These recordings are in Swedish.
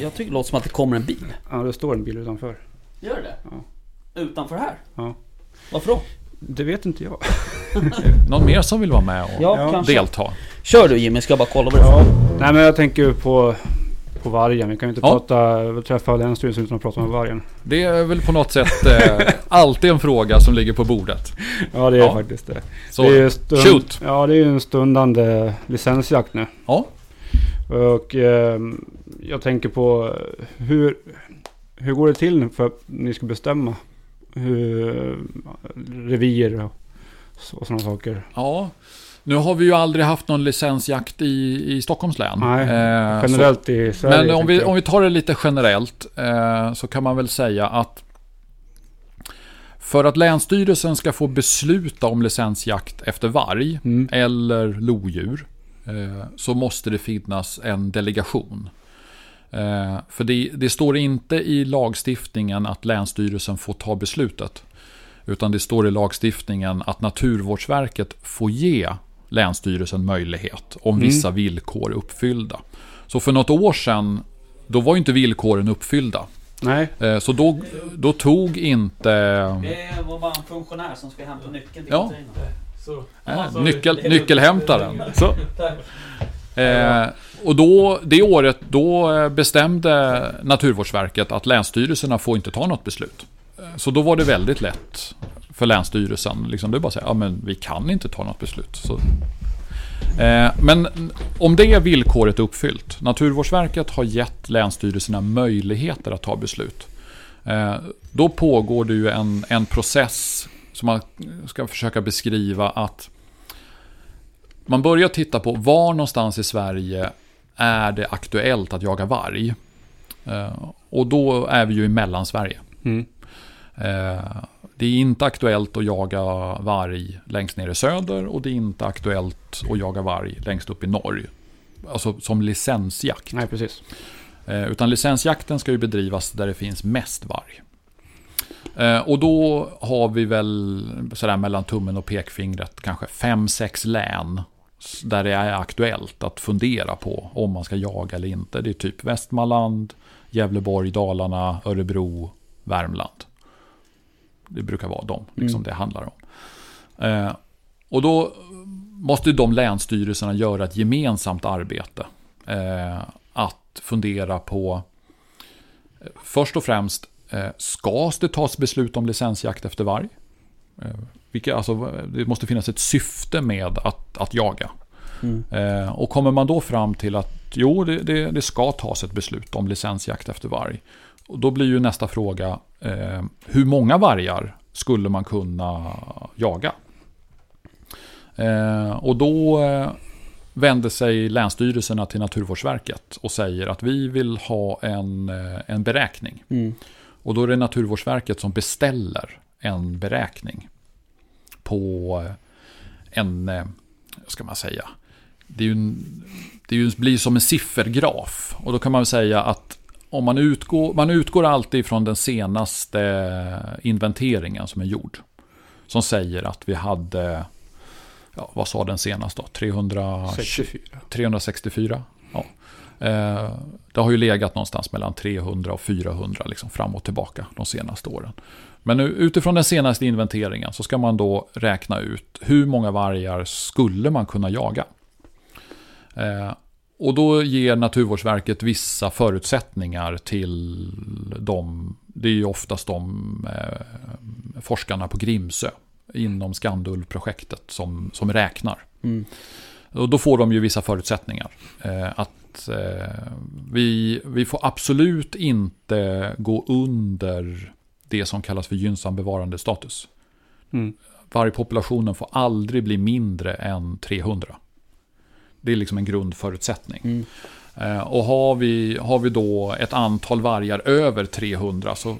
Jag tycker det låter som att det kommer en bil. Ja, det står en bil utanför. Gör det? Ja. Utanför här? Ja. Varför då? Det vet inte jag. Någon mer som vill vara med och delta? Kör du, Jimmy, ska jag bara kolla på det. Ja. Nej, men jag tänker på vargen. Vi kan ju inte träffa Länsstyrelsen utan att prata om vargen. Det är väl på något sätt alltid en fråga som ligger på bordet. Ja, det är faktiskt det. Så, det är shoot! Ja, det är ju en stundande licensjakt nu. Ja. Och jag tänker på hur går det till för att ni ska bestämma hur revir och sådana saker? Ja, nu har vi ju aldrig haft någon licensjakt i Stockholms län. Nej, generellt så, i Sverige. Men om vi tar det lite generellt så kan man väl säga att för att Länsstyrelsen ska få besluta om licensjakt efter varg eller lodjur så måste det finnas en delegation. För det står inte i lagstiftningen att Länsstyrelsen får ta beslutet, utan det står i lagstiftningen att Naturvårdsverket får ge Länsstyrelsen möjlighet om vissa villkor är uppfyllda. Så för något år sedan, då var ju inte villkoren uppfyllda. Nej. Så då tog inte... Det var bara en funktionär som skulle hämta nyckeln till katrinerna. Så. Nyckelhämtaren. Så. Och då, det året, då bestämde Naturvårdsverket att länsstyrelserna får inte ta något beslut. Så då var det väldigt lätt för länsstyrelsen. Liksom, det bara säga, men vi kan inte ta något beslut. Så. Men om det är villkoret uppfyllt, Naturvårdsverket har gett länsstyrelserna möjligheter att ta beslut. Då pågår det ju en process som man ska försöka beskriva, att man börjar titta på var någonstans i Sverige är det aktuellt att jaga varg. Och då är vi ju i Mellansverige. Mm. Det är inte aktuellt att jaga varg längst ner i söder, och det är inte aktuellt att jaga varg längst upp i norr. Alltså som licensjakt. Nej, precis. Utan licensjakten ska ju bedrivas där det finns mest varg. Och då har vi väl sådär mellan tummen och pekfingret kanske 5-6 län där det är aktuellt att fundera på om man ska jaga eller inte. Det är typ Västmanland, Gävleborg, Dalarna, Örebro, Värmland. Det brukar vara de liksom det handlar om. Och då måste de länsstyrelserna göra ett gemensamt arbete. Att fundera på först och främst, ska det tas beslut om licensjakt efter varg? Det måste finnas ett syfte med att jaga. Mm. Och kommer man då fram till att det ska tas ett beslut om licensjakt efter varg, och då blir ju nästa fråga, hur många vargar skulle man kunna jaga? Och då vänder sig länsstyrelserna till Naturvårdsverket och säger att vi vill ha en beräkning. Mm. Och då är det Naturvårdsverket som beställer en beräkning på en, vad ska man säga, det blir som en siffergraf. Och då kan man säga att om man utgår alltid från den senaste inventeringen som är gjord, som säger att vi hade, vad sa den senast då? 364. Ja. Det har ju legat någonstans mellan 300 och 400 liksom fram och tillbaka de senaste åren. Men nu, utifrån den senaste inventeringen, så ska man då räkna ut hur många vargar skulle man kunna jaga. Och då ger Naturvårdsverket vissa förutsättningar till dem. Det är ju oftast de forskarna på Grimsö inom Skandulv-projektet som räknar. Mm. Och då får de ju vissa förutsättningar. Att vi får absolut inte gå under det som kallas för gynnsam bevarande status. Mm. Vargpopulationen får aldrig bli mindre än 300. Det är liksom en grundförutsättning. Mm. Och har vi då ett antal vargar över 300, så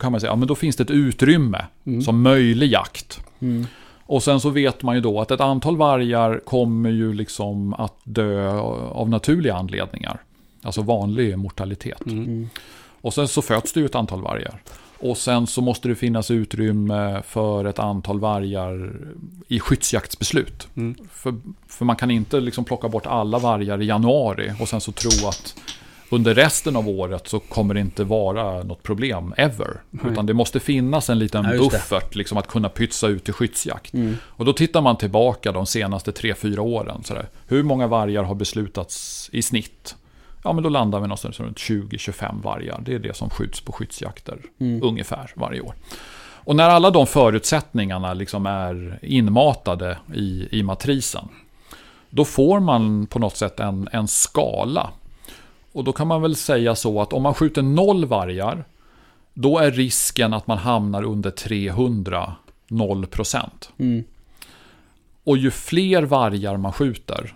kan man säga, men då finns det ett utrymme som möjlig jakt. Mm. Och sen så vet man ju då att ett antal vargar kommer ju liksom att dö av naturliga anledningar. Alltså vanlig mortalitet. Mm. Och sen så föds det ju ett antal vargar. Och sen så måste det finnas utrymme för ett antal vargar i skyddsjaktsbeslut. Mm. För man kan inte liksom plocka bort alla vargar i januari och sen så tro att under resten av året så kommer det inte vara något problem ever. Nej. Utan det måste finnas en liten buffert liksom, att kunna pytsa ut till skyddsjakt. Mm. Och då tittar man tillbaka de senaste 3-4 åren. Sådär. Hur många vargar har beslutats i snitt? Ja, men då landar vi någonstans runt 20-25 vargar. Det är det som skjuts på skyddsjakter ungefär varje år. Och när alla de förutsättningarna liksom är inmatade i matrisen, då får man på något sätt en skala. Och då kan man väl säga så att om man skjuter 0 vargar, då är risken att man hamnar under 300 0%. Mm. Och ju fler vargar man skjuter,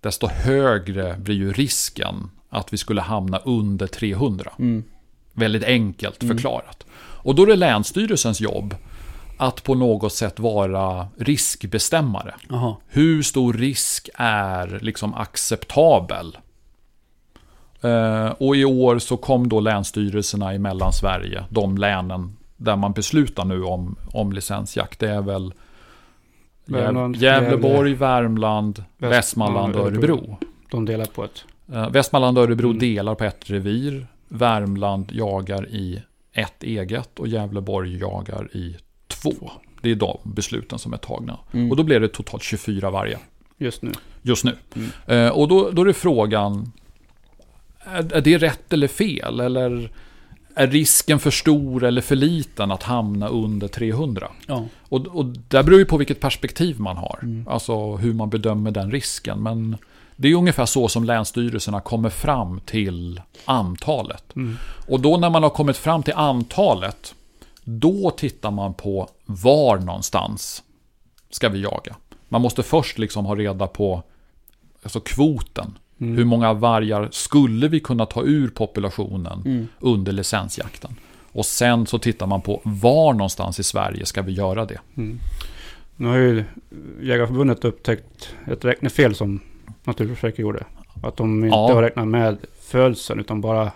desto högre blir ju risken att vi skulle hamna under 300. Mm. Väldigt enkelt förklarat. Och då är det Länsstyrelsens jobb att på något sätt vara riskbestämmare. Aha. Hur stor risk är liksom acceptabel? Och i år så kom då länsstyrelserna i Mellansverige, de länen där man beslutar nu om licensjakt. Det är väl Gävleborg, Värmland, Västmanland och Örebro. De delar på ett. Västmanland och Örebro delar på ett revir. Värmland jagar i ett eget och Gävleborg jagar i 2. Det är de besluten som är tagna. Mm. Och då blir det totalt 24 varje. Just nu. Mm. Och då är det frågan, är det rätt eller fel? Eller är risken för stor eller för liten att hamna under 300? Ja. Och där beror ju på vilket perspektiv man har. Mm. Alltså hur man bedömer den risken. Men det är ungefär så som länsstyrelserna kommer fram till antalet. Mm. Och då när man har kommit fram till antalet, då tittar man på var någonstans ska vi jaga. Man måste först liksom ha reda på alltså kvoten. Mm. Hur många vargar skulle vi kunna ta ur populationen under licensjakten? Och sen så tittar man på var någonstans i Sverige ska vi göra det. Mm. Nu har ju Jägarförbundet upptäckt ett räknefel som Naturvårdsverket gjorde. Att de inte har räknat med födelsen utan bara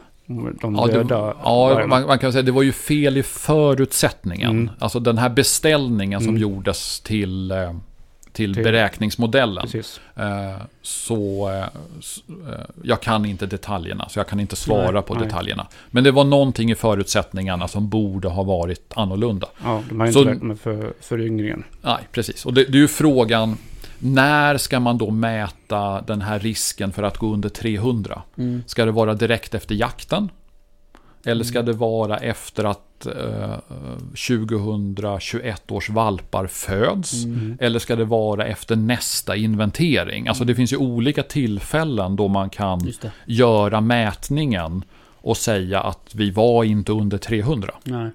de döda. Ja, man kan säga att det var ju fel i förutsättningen. Mm. Alltså den här beställningen som gjordes till beräkningsmodellen. Precis. Så jag kan inte detaljerna, så jag kan inte svara på detaljerna. Men det var någonting i förutsättningarna som borde ha varit annorlunda. Ja, de har inte räknat med för yngringen. Nej, precis. Och det är ju frågan, när ska man då mäta den här risken för att gå under 300? Mm. Ska det vara direkt efter jakten? Eller ska det vara efter att 2021 års valpar föds? Mm. Eller ska det vara efter nästa inventering? Alltså det finns ju olika tillfällen då man kan göra mätningen och säga att vi var inte under 300. Nej.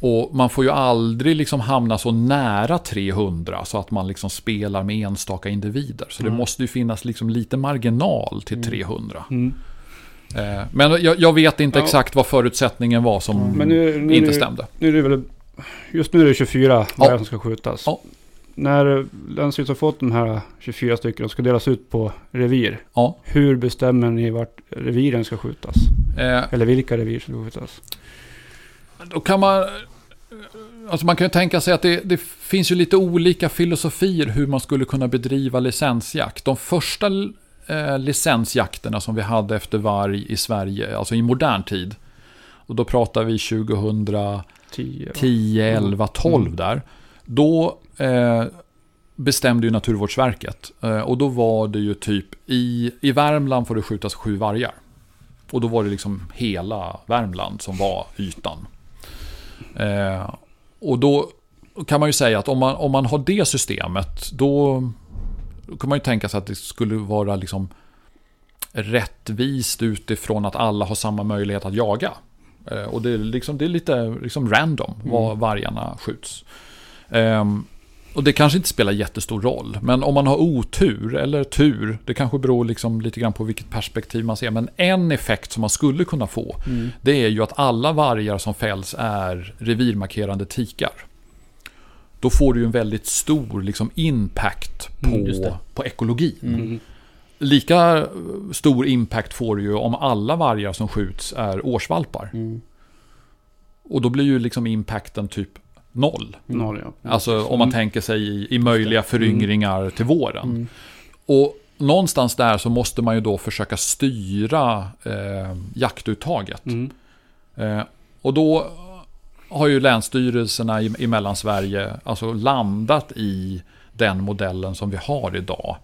Och man får ju aldrig liksom hamna så nära 300 så att man liksom spelar med enstaka individer. Så det måste ju finnas liksom lite marginal till 300. Mm. Men jag vet inte exakt vad förutsättningen var som men nu inte stämde. Just nu är det 24 vargar som ska skjutas. Ja. När länsstyrelsen har fått de här 24 stycken och ska delas ut på revir, hur bestämmer ni vart reviren ska skjutas? Eller vilka revir ska skjutas? Då kan man kan ju tänka sig att det finns ju lite olika filosofier hur man skulle kunna bedriva licensjakt. De första licensjakterna som vi hade efter varg i Sverige, alltså i modern tid, och då pratar vi 2010, 11, 12 där, då bestämde ju Naturvårdsverket, och då var det ju typ i Värmland får det skjutas 7 vargar, och då var det liksom hela Värmland som var ytan. Och då kan man ju säga att om man har det systemet, då kan man ju tänka sig att det skulle vara liksom rättvist utifrån att alla har samma möjlighet att jaga. Och det är lite liksom random var vargarna skjuts. Och det kanske inte spelar jättestor roll. Men om man har otur eller tur, det kanske beror liksom lite grann på vilket perspektiv man ser. Men en effekt som man skulle kunna få, det är ju att alla vargar som fälls är revirmarkerande tikar. Då får du ju en väldigt stor liksom impact på ekologin. Mm. Lika stor impact får du ju om alla vargar som skjuts är årsvalpar. Mm. Och då blir ju liksom impacten typ 0. Alltså om man tänker sig i möjliga föryngringar till våren. Och någonstans där så måste man ju då försöka styra jaktuttaget. Mm. Och då har ju länsstyrelserna i Mellansverige alltså landat i den modellen som vi har idag.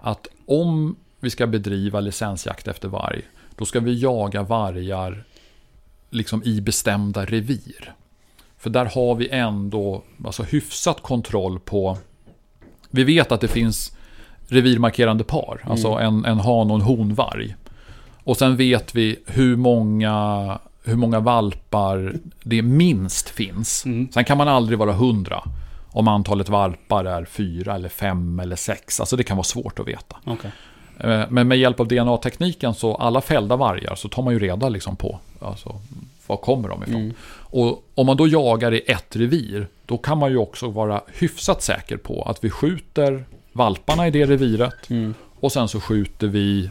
Att om vi ska bedriva licensjakt efter varg, då ska vi jaga vargar liksom i bestämda revir. För där har vi ändå alltså hyfsat kontroll på... Vi vet att det finns revirmarkerande par, alltså en han och en honvarg. Och sen vet vi hur många valpar det minst finns. Mm. Sen kan man aldrig vara 100 om antalet valpar är 4 eller 5 eller 6. Alltså det kan vara svårt att veta. Okay. Men med hjälp av DNA-tekniken så alla fällda vargar så tar man ju reda liksom på alltså, var kommer de ifrån. Mm. Och om man då jagar i ett revir, då kan man ju också vara hyfsat säker på att vi skjuter valparna i det reviret och sen så skjuter vi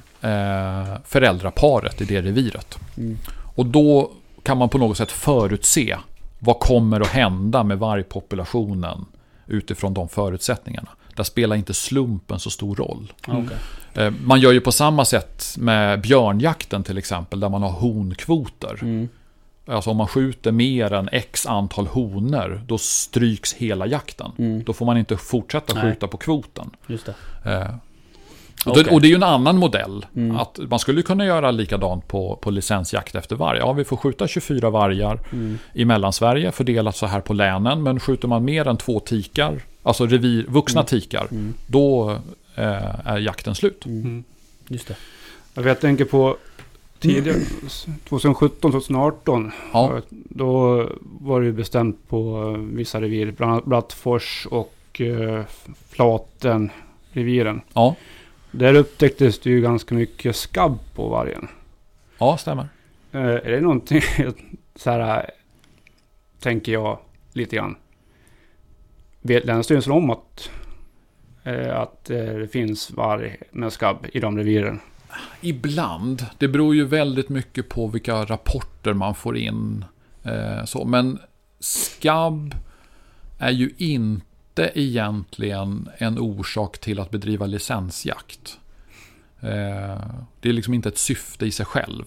föräldraparet i det reviret. Mm. Och då kan man på något sätt förutse vad kommer att hända med vargpopulationen utifrån de förutsättningarna. Där spelar inte slumpen så stor roll. Mm. Man gör ju på samma sätt med björnjakten till exempel, där man har honkvoter. Mm. Alltså om man skjuter mer än x antal honor, då stryks hela jakten. Mm. Då får man inte fortsätta skjuta på kvoten. Just det. Okay. Och det är ju en annan modell. Mm. Att man skulle kunna göra likadant på licensjakt efter varg. Ja, vi får skjuta 24 vargar i Mellansverige, fördelat så här på länen. Men skjuter man mer än 2 tikar, alltså vuxna tikar, då är jakten slut. Mm. Just det. Jag tänker på tidigare, 2017-2018, ja. Då var det ju bestämt på vissa revir, bland annat Fors och Flaten reviren. Ja. Där upptäcktes det ju ganska mycket skabb på vargen. Ja, stämmer. Är det någonting så här, tänker jag lite grann. Vet länsstyrelsen om att det finns varg med skabb i de reviren? Ibland. Det beror ju väldigt mycket på vilka rapporter man får in. Så. Men skabb är ju inte... Det är egentligen en orsak till att bedriva licensjakt. Det är liksom inte ett syfte i sig själv.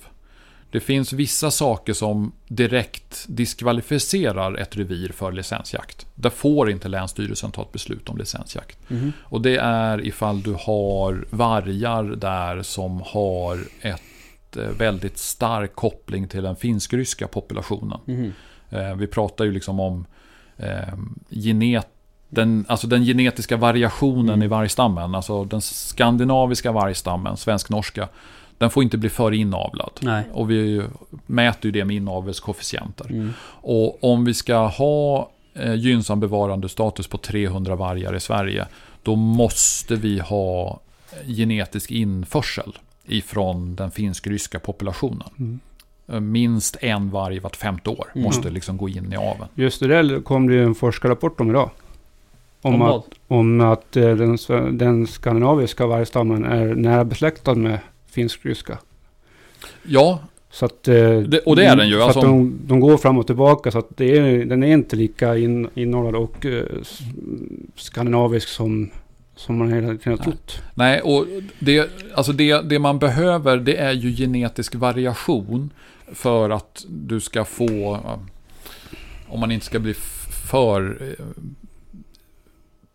Det finns vissa saker som direkt diskvalificerar ett revir för licensjakt. Där får inte länsstyrelsen ta ett beslut om licensjakt. Mm. Och det är ifall du har vargar där som har ett väldigt stark koppling till den finsk-ryska populationen. Mm. Vi pratar ju liksom om den genetiska variationen i vargstammen, alltså den skandinaviska vargstammen, svensk-norska, den får inte bli för inavlad. Nej. Och vi mäter ju det med inavelskoefficienter. Och om vi ska ha gynnsam bevarande status på 300 vargar i Sverige, då måste vi ha genetisk införsel ifrån den finsk-ryska populationen. Minst en varg vart 50 år måste liksom gå in i aveln. Just det, där kom det ju en forskarrapport om idag. Om att den skandinaviska vargstammen är nära besläktad med finsk-ryska. Ja, så att, och det är den ju. Alltså, att de går fram och tillbaka, så att den är inte lika inordnad och skandinavisk som man hela tiden har trott. Nej, och det man behöver, det är ju genetisk variation för att du ska få, om man inte ska bli för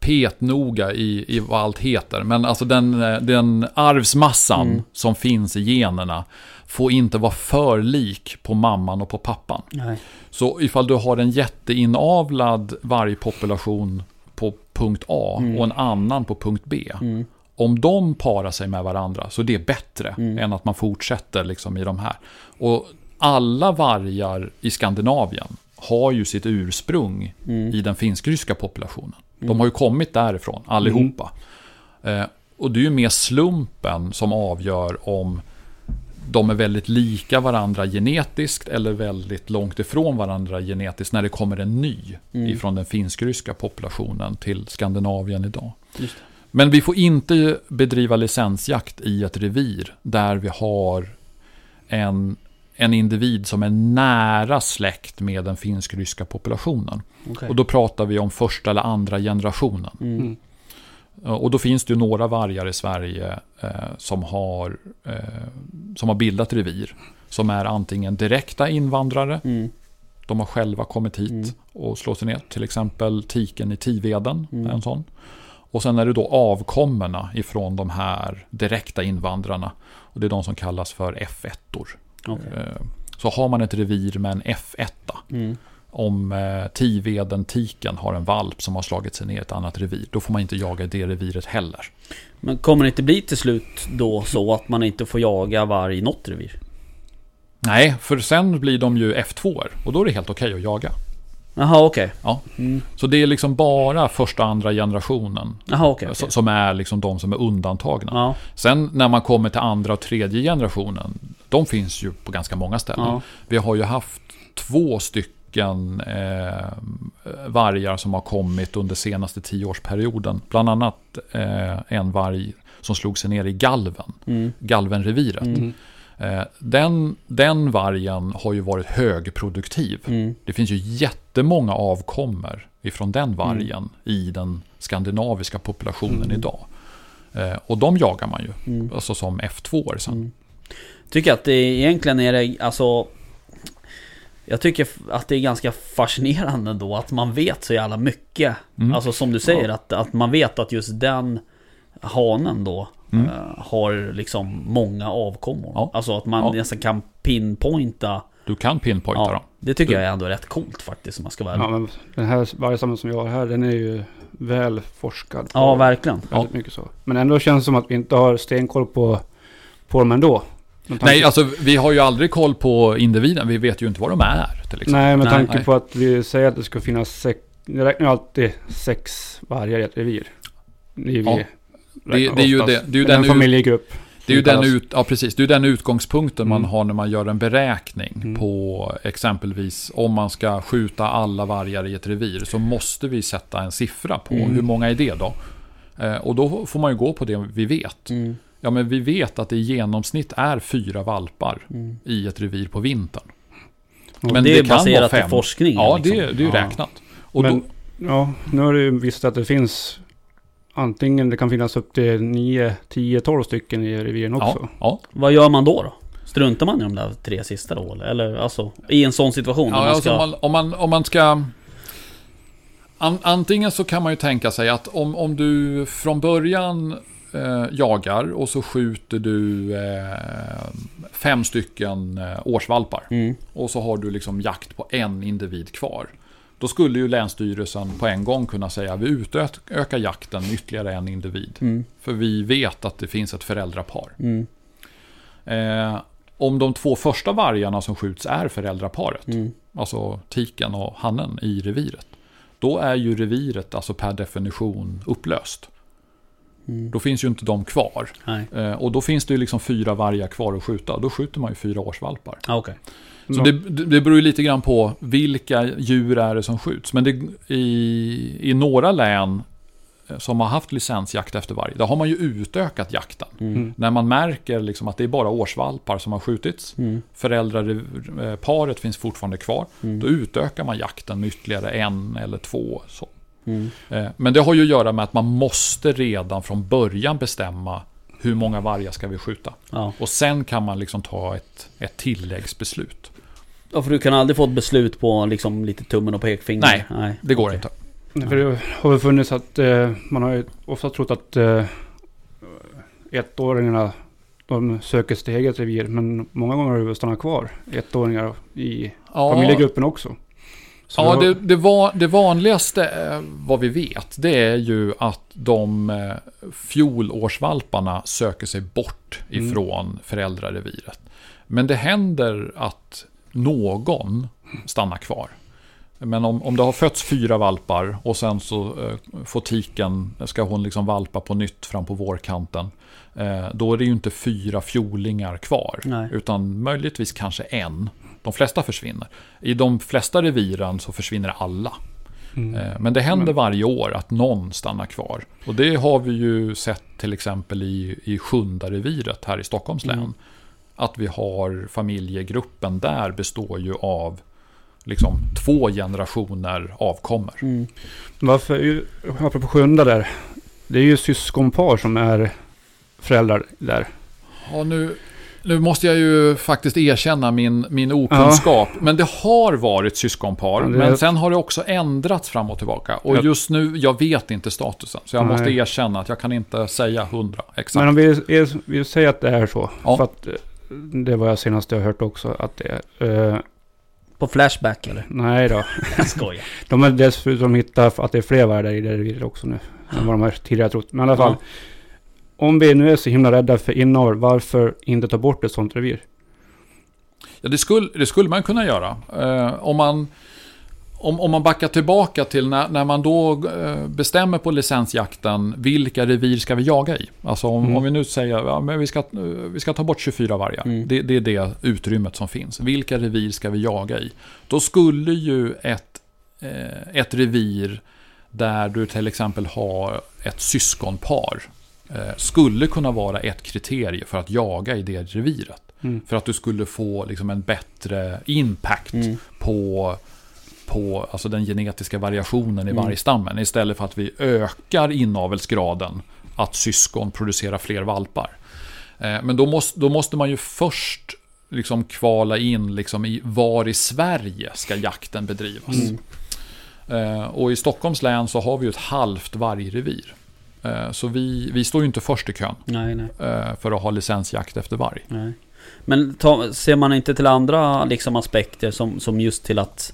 petnoga i vad allt heter, men alltså den arvsmassan som finns i generna får inte vara för lik på mamman och på pappan. Nej. Så ifall du har en jätteinavlad vargpopulation på punkt A och en annan på punkt B, om de parar sig med varandra, så det är bättre än att man fortsätter liksom i de här. Och alla vargar i Skandinavien har ju sitt ursprung i den finsk-ryska populationen. De har ju kommit därifrån, allihopa. Och det är ju mer slumpen som avgör om de är väldigt lika varandra genetiskt eller väldigt långt ifrån varandra genetiskt när det kommer en ny ifrån den finsk-ryska populationen till Skandinavien idag. Just det. Men vi får inte bedriva licensjakt i ett revir där vi har en individ som är nära släkt med den finsk-ryska populationen. Okay. Och då pratar vi om första eller andra generationen. Och då finns det ju några vargar i Sverige som har bildat revir, som är antingen direkta invandrare, de har själva kommit hit och slår sig ner, till exempel tiken i Tiveden, en sån. Och sen är det då avkommorna ifrån de här direkta invandrarna, och det är de som kallas för F1-or. Okay. Så har man ett revir med en F1-a, om Tiveden, tiken har en valp som har slagit sig ner i ett annat revir, då får man inte jaga i det reviret heller. Men kommer det inte bli till slut då så att man inte får jaga varg i något revir? Nej, för sen blir de ju F2-er, och då är det helt okej att jaga. Aha, okej. Okay. Ja. Så det är liksom bara första och andra generationen. Aha, okay. som är liksom de som är undantagna. Ja. Sen när man kommer till andra och tredje generationen, de finns ju på ganska många ställen. Ja. Vi har ju haft 2 stycken vargar som har kommit under senaste 10-årsperioden. Bland annat en varg som slog sig ner i Galven, Galvenreviret. Den vargen har ju varit högproduktiv. Det finns ju jättemånga avkommor ifrån den vargen i den skandinaviska populationen idag. Och de jagar man ju, alltså som F2-år sen. Tycker att det egentligen är det, alltså, jag tycker att det är ganska fascinerande då att man vet så jävla mycket. Alltså som du säger, att man vet att just den hanen då har liksom många avkommor. Alltså att man nästan kan pinpointa. Du kan pinpointa dem. Det tycker jag är ändå rätt coolt faktiskt, som man ska vara. Ja, men den här vargstammen som vi har här, den är ju väl forskad. Ja, verkligen. Mycket så. Men ändå känns det som att vi inte har stenkoll på dem ändå. Nej, alltså vi har ju aldrig koll på individen. Vi vet ju inte vad de är, till exempel. Nej, med tanke på att vi säger att det ska finnas jag räknar alltid 6 vargar i ett revir. Det är ju den familjegrupp. Det är ju den utgångspunkten man har när man gör en beräkning på exempelvis om man ska skjuta alla vargar i ett revir, så måste vi sätta en siffra på hur många är det då. Och då får man ju gå på det vi vet. Ja, men vi vet att det i genomsnitt är 4 valpar i ett revir på vintern. Men det är kan baserat vara 5. På forskning. Ja, liksom. det är ju räknat. Och men, då, nu har du visst att det finns antingen, det kan finnas upp till 9, 10, 12 stycken i reviren också. Vad gör man då? Struntar man i de där 3 sista då? Eller alltså, i en sån situation? Ja, om man ska... Antingen så kan man ju tänka sig att om du från början... jagar och så skjuter du 5 stycken årsvalpar och så har du liksom jakt på en individ kvar, då skulle ju Länsstyrelsen på en gång kunna säga vi utökar jakten ytterligare en individ, för vi vet att det finns ett föräldrapar. Om de 2 första vargarna som skjuts är föräldraparet, alltså tiken och hannen i reviret, då är ju reviret alltså per definition upplöst. Då finns ju inte de kvar. Och då finns det ju liksom 4 vargar kvar att skjuta. Då skjuter man ju 4 årsvalpar. Okay. Så det beror ju lite grann på vilka djur är det som skjuts. Men i några län som har haft licensjakt efter varg, där har man ju utökat jakten. När man märker liksom att det är bara årsvalpar som har skjutits, föräldraparet finns fortfarande kvar, då utökar man jakten med ytterligare 1 eller 2 så. Men det har ju att göra med att man måste redan från början bestämma hur många vargar ska vi skjuta. Och sen kan man liksom ta ett tilläggsbeslut. Ja, för du kan aldrig få ett beslut på liksom lite tummen och pekfingret. Nej, det går inte. För det har funnits att man har ju ofta trott att ettåringarna de söker sitt eget revir, men många gånger har det stannat kvar ettåringar i familjegruppen också. Så det vanligaste vad vi vet, det är ju att de fjolårsvalparna söker sig bort ifrån föräldrareviret. Men det händer att någon stannar kvar. Men om det har fötts 4 valpar och sen så får tiken, ska hon liksom valpa på nytt fram på vårkanten, då är det ju inte 4 fjolingar kvar. Utan möjligtvis kanske 1. De flesta försvinner. I de flesta reviren så försvinner alla. Men det händer varje år att någon stannar kvar. Och det har vi ju sett till exempel i Sjundareviret här i Stockholms län. Att vi har familjegruppen där består ju av liksom 2 generationer avkommor. Varför, apropå Sjunda där, Det är ju syskonpar som är föräldrar där. Ja, nu måste jag ju faktiskt erkänna min okunskap. Ja. Men det har varit syskonpar. Ja, men sen har det också ändrats fram och tillbaka. Och just nu, jag vet inte statusen. Så jag måste erkänna att jag kan inte säga 100 exakt. Men om vi säger att det är så. Ja. För att det var jag senast jag har hört också. Att det är... På Flashback eller? Nej då. Jag skojar. De har dessutom hittat att det är fler värdar i det reviret också nu. Än vad de har tidigare trott. Men i alla fall. Om vi nu är så himla rädda för inavel, varför inte ta bort ett sånt revir? Ja, det skulle man kunna göra. Om man backar tillbaka till när man då bestämmer på licensjakten vilka revir ska vi jaga i. Alltså om vi nu säger att vi ska ta bort 24 vargar. Det är det utrymmet som finns. Vilka revir ska vi jaga i? Då skulle ju ett revir där du till exempel har ett syskonpar skulle kunna vara ett kriterie för att jaga i det reviret. För att du skulle få liksom en bättre impact på alltså den genetiska variationen i vargstammen, istället för att vi ökar inavelsgraden att syskon producerar fler valpar. Men då måste man ju först liksom kvala in liksom i var i Sverige ska jakten bedrivas. Och i Stockholms län så har vi ju ett halvt vargrevir. Så vi står ju inte först i kön för att ha licensjakt efter varg. Nej. Men ser man inte till andra liksom aspekter som just till att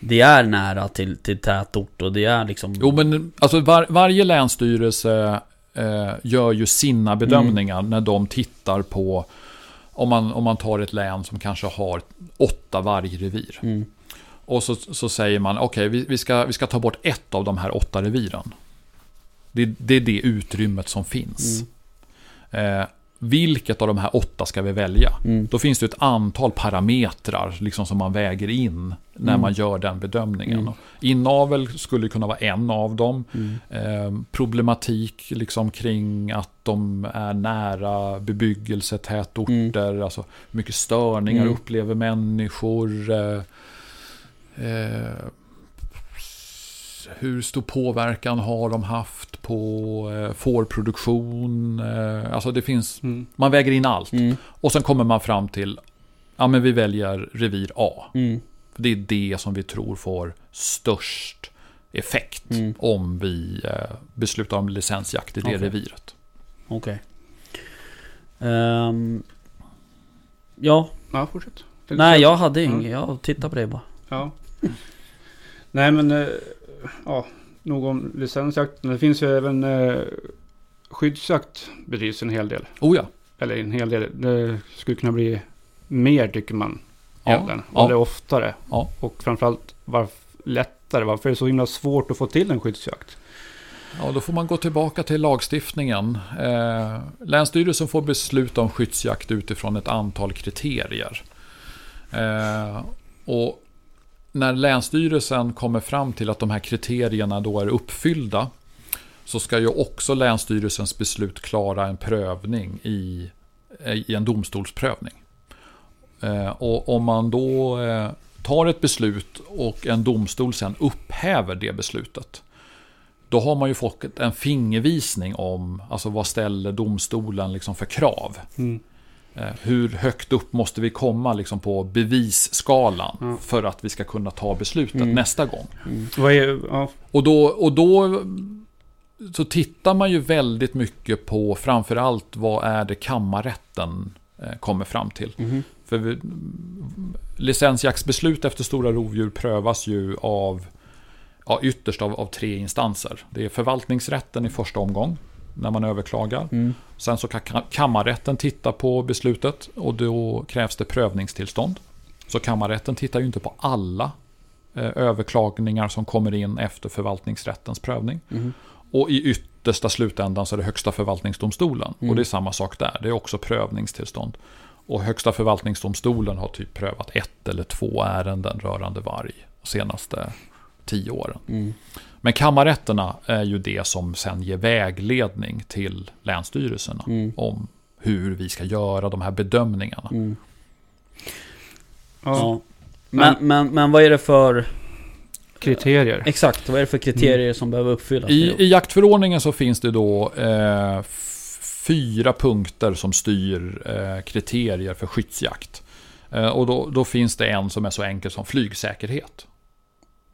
det är nära till tätort och det är liksom... Jo, men alltså varje länsstyrelse gör ju sina bedömningar när de tittar på om man tar ett län som kanske har 8 vargrevir. Och så säger man okej, vi ska ta bort ett av de här 8 reviren. Det är det utrymmet som finns. Vilket av de här 8 ska vi välja? Då finns det ett antal parametrar liksom, som man väger in när man gör den bedömningen. Inavel skulle kunna vara en av dem. Problematik liksom, kring att de är nära bebyggelse, tätorter. Alltså, mycket störningar upplever människor. Hur stor påverkan har de haft på fårproduktion? Alltså det finns, man väger in allt. Och sen kommer man fram till men vi väljer revir A. För det är det som vi tror får störst effekt om vi beslutar om licensjakt i det reviret. Okej. Ja. Ja, fortsätt. Nej, jag hade inget. Jag tittar på det bara. Ja. Nej, men... nog om licensjakt. Det finns ju även skyddsjakt bedrivs en hel del. Oh ja. Eller en hel del. Det skulle kunna bli mer, tycker man. Eller oftare. Ja. Och framförallt lättare. Varför är det så himla svårt att få till en skyddsjakt? Ja, då får man gå tillbaka till lagstiftningen. Länsstyrelsen får besluta om skyddsjakt utifrån ett antal kriterier. Och när länsstyrelsen kommer fram till att de här kriterierna då är uppfyllda, så ska ju också länsstyrelsens beslut klara en prövning i en domstolsprövning. Och om man då tar ett beslut och en domstol sen upphäver det beslutet, då har man ju fått en fingervisning om alltså vad ställer domstolen liksom för krav. Hur högt upp måste vi komma liksom på bevisskalan för att vi ska kunna ta beslutet nästa gång. Och då så tittar man ju väldigt mycket på framförallt vad är det kammarrätten kommer fram till. För licensjaktsbeslut efter stora rovdjur prövas ju ytterst av 3 instanser. Det är förvaltningsrätten i första omgång när man överklagar. Sen så kan kammarrätten titta på beslutet och då krävs det prövningstillstånd. Så kammarrätten tittar ju inte på alla överklagningar som kommer in efter förvaltningsrättens prövning. Och i yttersta slutändan så är det högsta förvaltningsdomstolen. Och det är samma sak där, det är också prövningstillstånd. Och högsta förvaltningsdomstolen har typ prövat 1 eller 2 ärenden rörande varg de senaste 10 åren. Men kammarrätterna är ju det som sen ger vägledning till länsstyrelserna om hur vi ska göra de här bedömningarna. Ja. Men vad är det för kriterier. Exakt, vad är det för kriterier som behöver uppfyllas? I jaktförordningen så finns det då 4 punkter som styr kriterier för skyddsjakt. Och då finns det en som är så enkel som flygsäkerhet.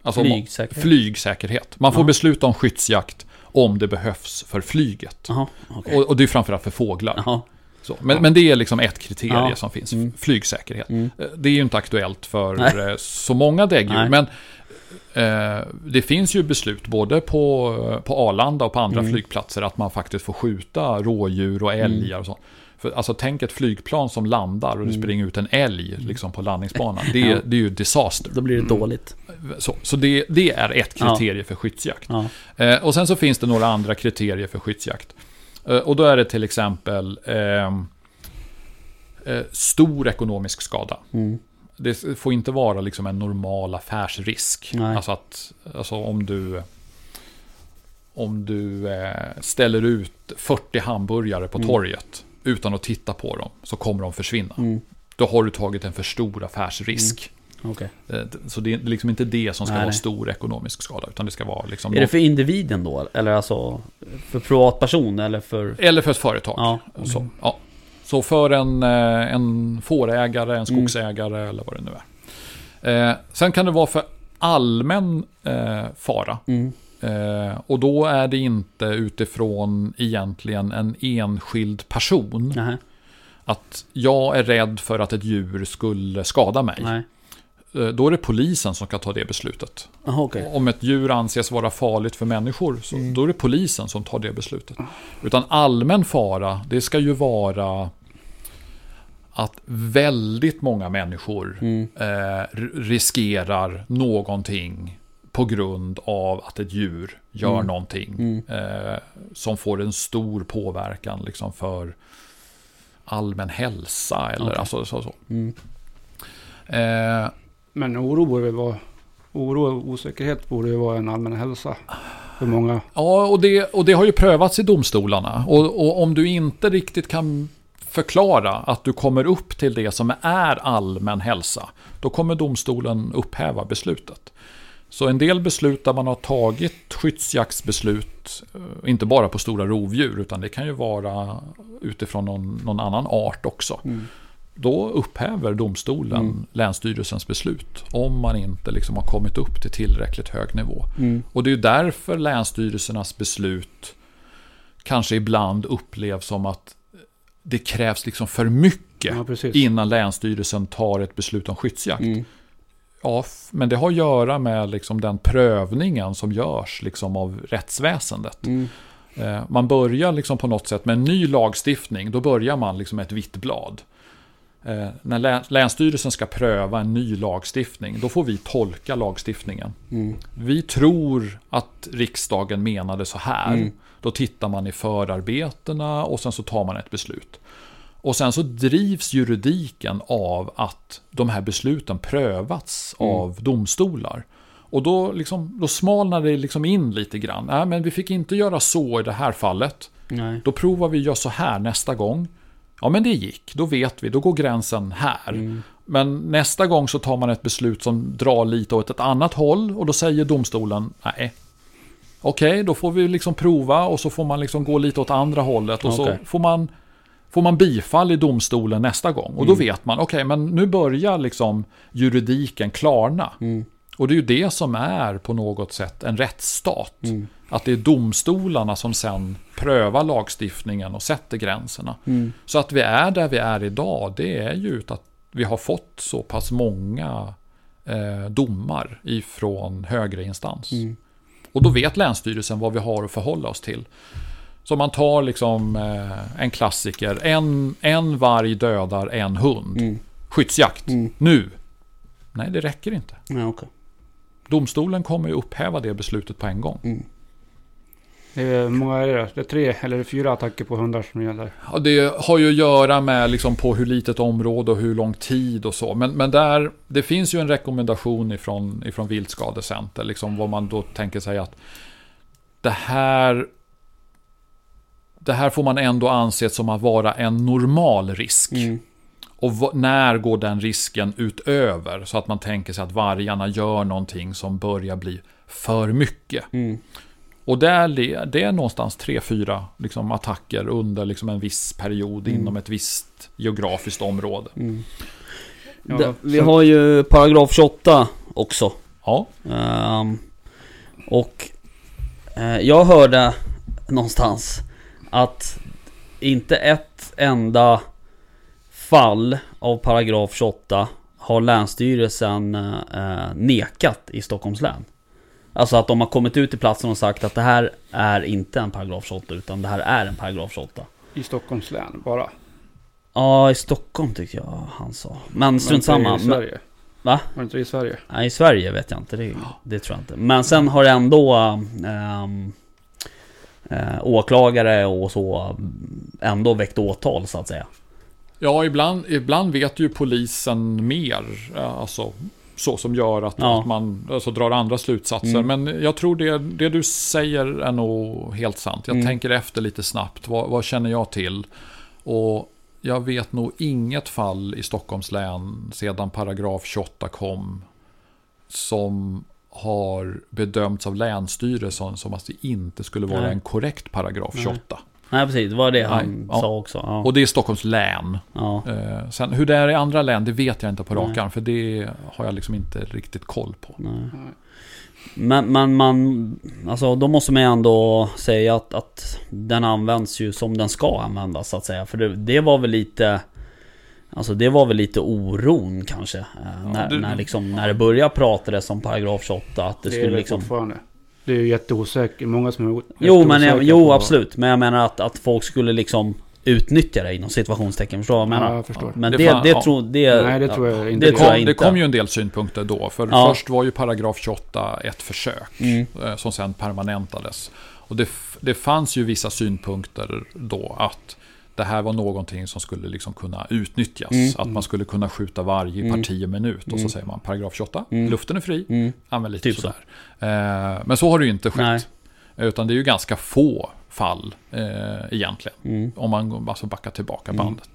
Alltså flygsäkerhet. Man får besluta om skyddsjakt om det behövs för flyget. Aha, okay. Och det är framförallt för fåglar. Aha. Så. Men det är liksom ett kriterie som finns. Flygsäkerhet. Det är ju inte aktuellt för så många däggdjur. Men det finns ju beslut både på Arlanda och på andra flygplatser att man faktiskt får skjuta rådjur och älgar och sånt. För, alltså, tänk ett flygplan som landar och det springer ut en älg liksom, på landningsbanan. Det är ju disaster. Då blir det dåligt. Så det är ett kriterie för skyddsjakt. Ja. Och sen så finns det några andra kriterier för skyddsjakt. Och då är det till exempel stor ekonomisk skada. Det får inte vara liksom en normal affärsrisk. Alltså om du ställer ut 40 hamburgare på torget utan att titta på dem så kommer de försvinna. Då har du tagit en för stor affärsrisk. Okay. Så det är liksom inte det som ska vara stor ekonomisk skada, utan det ska vara liksom är det för individen då? Eller alltså för privatperson? Eller för ett företag. Ja. Okay. Så för en fårägare, en skogsägare eller vad det nu är. Sen kan det vara för allmän fara. Och då är det inte utifrån egentligen en enskild person. Nähä. Att jag är rädd för att ett djur skulle skada mig. Nej. Då är det polisen som kan ta det beslutet. Aha, okay. Om ett djur anses vara farligt för människor, så då är det polisen som tar det beslutet. Utan allmän fara, det ska ju vara att väldigt många människor riskerar någonting på grund av att ett djur gör någonting som får en stor påverkan liksom, för allmän hälsa. Eller, okay. alltså. Men oro och osäkerhet borde ju vara en allmän hälsa för många. Ja, och det har ju prövats i domstolarna. Och om du inte riktigt kan förklara att du kommer upp till det som är allmän hälsa, då kommer domstolen upphäva beslutet. Så en del beslut där man har tagit skyddsjaktsbeslut, inte bara på stora rovdjur, utan det kan ju vara utifrån någon annan art också. Då upphäver domstolen länsstyrelsens beslut om man inte liksom har kommit upp till tillräckligt hög nivå. Och det är ju därför länsstyrelsernas beslut kanske ibland upplevs som att det krävs liksom för mycket innan länsstyrelsen tar ett beslut om skyddsjakt. Ja, men det har att göra med liksom den prövningen som görs liksom av rättsväsendet. Man börjar liksom på något sätt med en ny lagstiftning, då börjar man liksom ett vitt blad. När länsstyrelsen ska pröva en ny lagstiftning, då får vi tolka lagstiftningen. Vi tror att riksdagen menade så här. Då tittar man i förarbetena och sen så tar man ett beslut. Och sen så drivs juridiken av att de här besluten prövats av domstolar. Och då smalnar det liksom in lite grann. Nej, men vi fick inte göra så i det här fallet. Nej. Då provar vi att göra så här nästa gång. Ja, men det gick, då vet vi, då går gränsen här. Men nästa gång så tar man ett beslut som drar lite åt ett annat håll, och då säger domstolen nej. Okej, då får vi liksom prova, och så får man liksom gå lite åt andra hållet, och så får man bifall i domstolen nästa gång. Och då vet man, okej, men nu börjar liksom juridiken klarna. Och det är ju det som är på något sätt en rättsstat. Att det är domstolarna som sen prövar lagstiftningen och sätter gränserna. Så att vi är där vi är idag, det är ju att vi har fått så pass många domar ifrån högre instans. Och då vet länsstyrelsen vad vi har att förhålla oss till. Så man tar liksom en klassiker, en varg dödar en hund. Skyddsjakt, nu. Nej, det räcker inte. Nej, okay. Domstolen kommer ju upphäva det beslutet på en gång. Det är många är det? Det är 3 eller 4 attacker på hundar som gäller. Ja, det har ju att göra med liksom på hur litet område och hur lång tid och så. Men där, det finns ju en rekommendation ifrån Viltskadecenter. Liksom vad man då tänker sig att det här får man ändå anses som att vara en normal risk. Och när går den risken utöver så att man tänker sig att vargarna gör någonting som börjar bli för mycket? Mm. Och det är någonstans 3-4 liksom, attacker under liksom, en viss period inom ett visst geografiskt område. Mm. Ja, det, vi har ju paragraf 28 också. Ja. Jag hörde någonstans att inte ett enda fall av paragraf 28 har Länsstyrelsen nekat i Stockholms län. Alltså att de har kommit ut i platsen och sagt att det här är inte en paragraf 28 utan det här är en paragraf 28. I Stockholms län bara? Ja, i Stockholm tyckte jag han sa. Men strunt samma. Va? Var inte i Sverige? Nej, i Sverige vet jag inte. Det tror jag inte. Men sen har ändå åklagare och så ändå väckt åtal så att säga. Ja, ibland vet ju polisen mer, alltså, så som gör att man alltså, drar andra slutsatser. Mm. Men jag tror det du säger är nog helt sant. Jag tänker efter lite snabbt, vad känner jag till? Och jag vet nog inget fall i Stockholms län sedan paragraf 28 kom som har bedömts av Länsstyrelsen som att det inte skulle vara en korrekt paragraf 28. Nej, precis. Det var det han sa också. Ja. Och det är Stockholms län. Ja. Sen, hur det är i andra län, det vet jag inte på rak arm. För det har jag liksom inte riktigt koll på. Nej. Men man, alltså, då måste man ändå säga att den används ju som den ska användas, så att säga. För det var väl lite... Alltså det var väl lite oron kanske. När det började pratades om paragraf 28. Att det skulle liksom... Det är ju jätteosäkert. Många som är absolut. Men jag menar att folk skulle liksom utnyttja det inom situationstecken. Förstår jag menar? Ja, jag förstår. Men det tror jag inte. Det kom ju en del synpunkter då. För först var ju paragraf 28 ett försök som sen permanentades. Och det fanns ju vissa synpunkter då att det här var någonting som skulle liksom kunna utnyttjas. Att man skulle kunna skjuta varg per 10 minut. Och så säger man paragraf 28. Luften är fri. Använd lite typ sådär. Så. Men så har det ju inte skett. Nej. Utan det är ju ganska få fall egentligen. Om man alltså backar tillbaka bandet.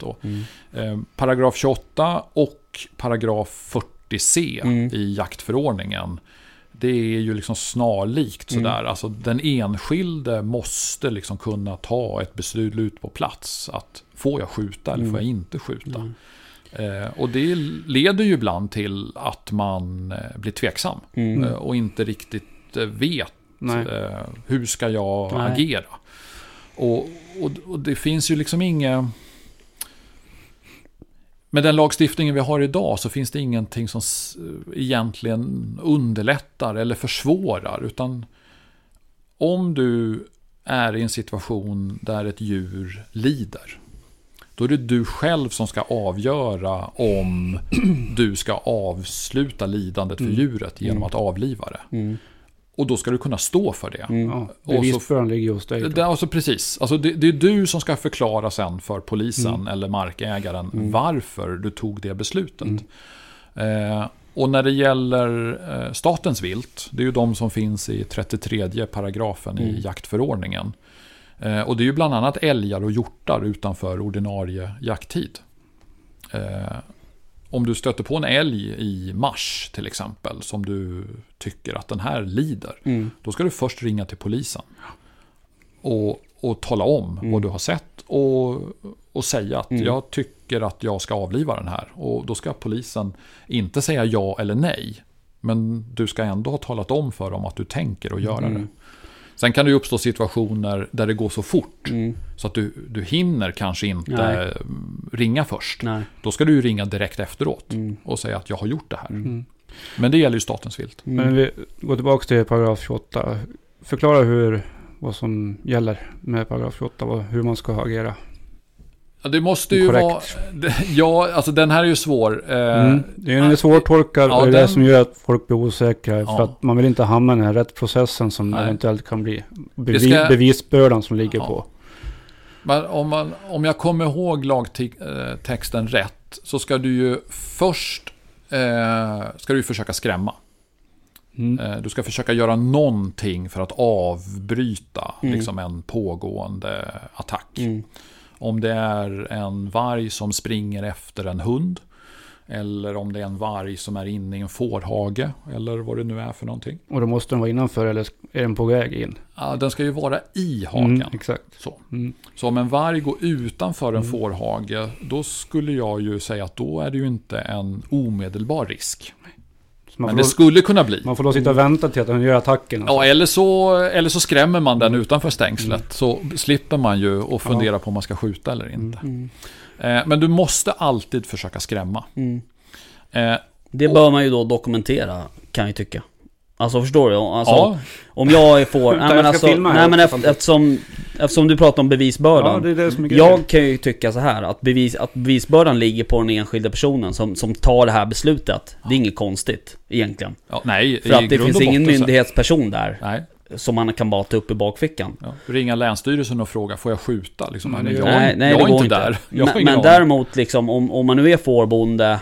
Paragraf 28 och paragraf 40c i jaktförordningen. Det är ju liksom snarlikt sådär. Alltså den enskilde måste liksom kunna ta ett beslut på plats att får jag skjuta eller får jag inte skjuta. Och det leder ju ibland till att man blir tveksam och inte riktigt vet hur ska jag agera. Och det finns ju liksom inget... Med den lagstiftningen vi har idag så finns det ingenting som egentligen underlättar eller försvårar, utan om du är i en situation där ett djur lider, då är det du själv som ska avgöra om du ska avsluta lidandet för djuret genom att avliva det. Och då ska du kunna stå för det. Bevisföring ligger hos dig. Alltså, precis. Alltså, det är du som ska förklara sen för polisen eller markägaren varför du tog det beslutet. Och när det gäller statens vilt, det är ju de som finns i 33 paragrafen i jaktförordningen. Och det är ju bland annat älgar och hjortar utanför ordinarie jakttid. Om du stöter på en älg i mars till exempel som du tycker att den här lider, då ska du först ringa till polisen och tala om vad du har sett och säga att jag tycker att jag ska avliva den här. Och då ska polisen inte säga ja eller nej, men du ska ändå ha talat om för dem att du tänker och göra det. Sen kan det ju uppstå situationer där det går så fort så att du hinner kanske inte ringa först. Nej. Då ska du ju ringa direkt efteråt och säga att jag har gjort det här. Men det gäller ju statens vilt. Men vi går tillbaka till paragraf 28. Förklara vad som gäller med paragraf 28, hur man ska agera. Ja, det måste ju vara... Ja, alltså den här är ju svår. Det är en svår tolka, ja, det som gör att folk blir osäkra. För att man vill inte hamna i den här rättsprocessen som eventuellt kan bli. Bevisbördan som ligger på. Men om jag kommer ihåg lagtexten rätt, så ska du ju först ska du försöka skrämma. Du ska försöka göra någonting för att avbryta liksom en pågående attack. Om det är en varg som springer efter en hund, eller om det är en varg som är inne i en fårhage, eller vad det nu är för någonting. Och då måste den vara innanför, eller är den på väg in? Ja, den ska ju vara i hagen. Mm, exakt. Så. Mm. Så om en varg går utanför en fårhage, då skulle jag ju säga att då är det ju inte en omedelbar risk. Men det skulle kunna bli. Man får då sitta och vänta till att den gör attacken. Ja, eller så skrämmer man den utanför stängslet. Så slipper man ju och fundera på om man ska skjuta eller inte. Mm. Men du måste alltid försöka skrämma. Mm. Det bör man ju då dokumentera, kan jag tycka. Alltså, förstår du? Alltså, om jag får... eftersom du pratar om bevisbördan. Ja, det är det som är jag kan ju tycka så här, att bevisbördan ligger på den enskilda personen som tar det här beslutet. Det är inget konstigt egentligen. Ja, nej, för att det finns ingen myndighetsperson där. Nej. Som man kan bara ta upp i bakfickan. Ja. Ringa Länsstyrelsen och fråga, får jag skjuta? Liksom, jag är inte där. Men däremot, liksom, om man nu är fårbonde,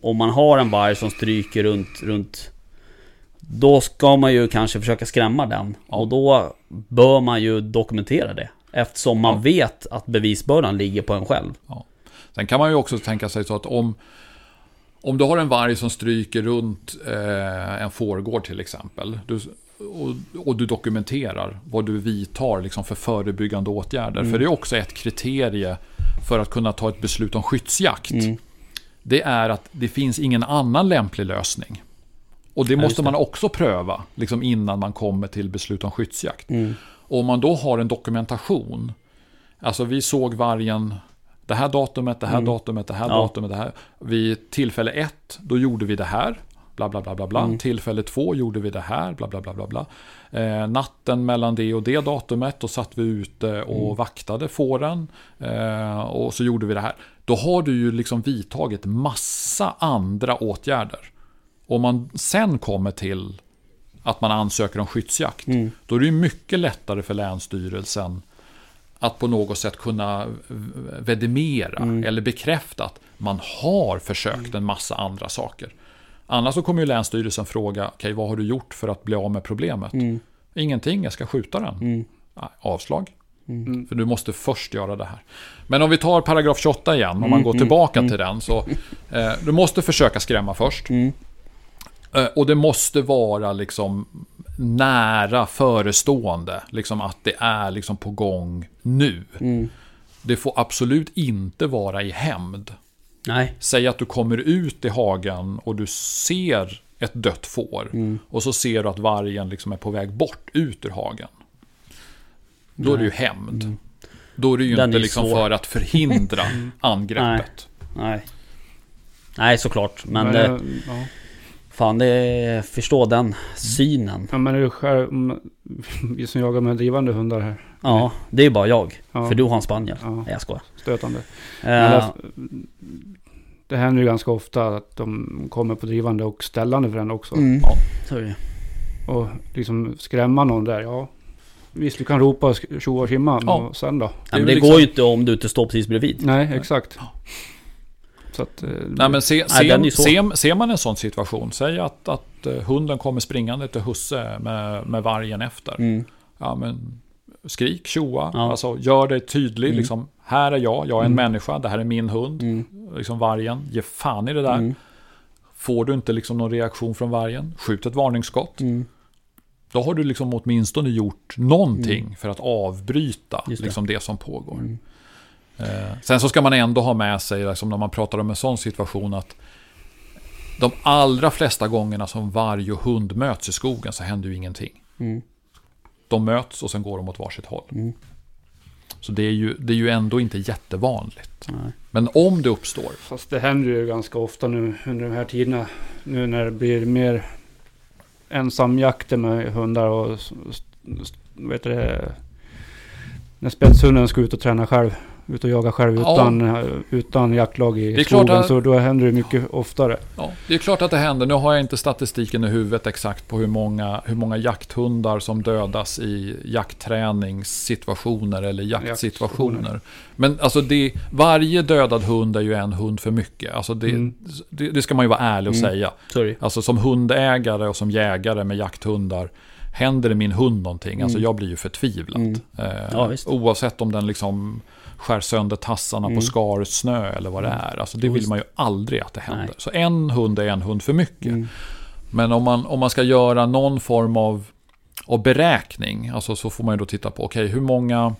om man har en varg som stryker runt, då ska man ju kanske försöka skrämma den. Och då bör man ju dokumentera det. Eftersom man vet att bevisbördan ligger på en själv. Ja. Sen kan man ju också tänka sig så att om du har en varg som stryker runt en fårgård till exempel, och du dokumenterar vad du vidtar liksom för förebyggande åtgärder. För det är också ett kriterie för att kunna ta ett beslut om skyddsjakt. Det är att det finns ingen annan lämplig lösning. Och det måste man också pröva liksom innan man kommer till beslut om skyddsjakt. Och om man då har en dokumentation, alltså vi såg vargen det här datumet, det här datumet, det här datumet, det här. Vid tillfälle 1 då gjorde vi det här, bla bla bla bla bla. Tillfälle 2 gjorde vi det här, bla bla bla bla bla. Natten mellan det och det datumet, då satt vi ute och vaktade fåren, och så gjorde vi det här. Då har du ju liksom vidtagit massa andra åtgärder. Om man sen kommer till att man ansöker om skyddsjakt, då är det ju mycket lättare för Länsstyrelsen att på något sätt kunna vedimera eller bekräfta att man har försökt en massa andra saker. Annars så kommer ju Länsstyrelsen fråga, okej, vad har du gjort för att bli av med problemet? Ingenting, jag ska skjuta den. Nej, avslag. För du måste först göra det här. Men om vi tar paragraf 28 igen, om man går tillbaka till den, så du måste försöka skrämma först. Och det måste vara liksom nära förestående, liksom att det är liksom på gång nu. Det får absolut inte vara i hämnd. Nej. Säg att du kommer ut i hagen och du ser ett dött får, och så ser du att vargen liksom är på väg bort ut ur hagen. Då är det ju hämnd. Då är det ju den inte liksom svår. För att förhindra angreppet. Nej, såklart. Men det... Ja. Fan, det förstår den synen. Ja, men det är ju själv, vi som jagar med drivande hundar här. Ja, det är bara jag. Ja. För du har en spaniel. Ja. Nej, jag skojar. Stötande. Det händer ju ganska ofta att de kommer på drivande och ställande för den också. Ja, så är det. Och liksom skrämma någon där, Visst, du kan ropa tjoa och skimma, men sen då? Men det går ju inte om du inte står precis bredvid. Nej, exakt. Ja. Att, ser man en sån situation, säg att hunden kommer springande till husse med vargen efter, men skrik, tjoa, alltså, gör dig tydlig, liksom, här är jag är en människa, det här är min hund, liksom, vargen, ge fan i det där. Får du inte liksom någon reaktion från vargen, skjut ett varningsskott. Då har du liksom åtminstone gjort någonting för att avbryta det. Liksom, det som pågår. Sen så ska man ändå ha med sig, liksom, när man pratar om en sån situation, att de allra flesta gångerna som varg och hund möts i skogen så händer ju ingenting. De möts och sen går de åt varsitt håll. Så det är ju ändå inte jättevanligt. Nej. Men om det uppstår... Fast det händer ju ganska ofta nu under de här tiderna, nu när det blir mer ensamjakter med hundar och vet det, när spetshunden ska ut och träna själv. Ut och jaga själv utan jaktlag i skogen, så då händer det mycket oftare. Ja, det är klart att det händer. Nu har jag inte statistiken i huvudet exakt på hur många jakthundar som dödas i jaktträningssituationer eller jaktsituationer. Men alltså varje dödad hund är ju en hund för mycket. Alltså det ska man ju vara ärlig och säga. Alltså som hundägare och som jägare med jakthundar, händer min hund någonting, alltså jag blir ju förtvivlad. Ja, oavsett om den liksom skär sönder tassarna på skar, snö eller vad det är. Alltså det vill man ju aldrig att det händer. Nej. Så en hund är en hund för mycket. Men om man ska göra någon form av beräkning, alltså, så får man ju då titta på okej, hur många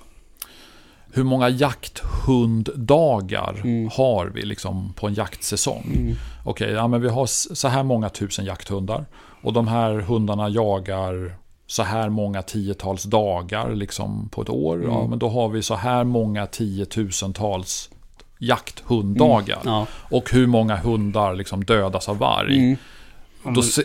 jakthunddagar har vi liksom på en jaktsäsong? Okej, ja, men vi har så här många tusen jakthundar och de här hundarna jagar så här många tiotals dagar liksom på ett år. Ja, men då har vi så här många tiotusentals jakthunddagar. Ja. Och hur många hundar liksom dödas av varg.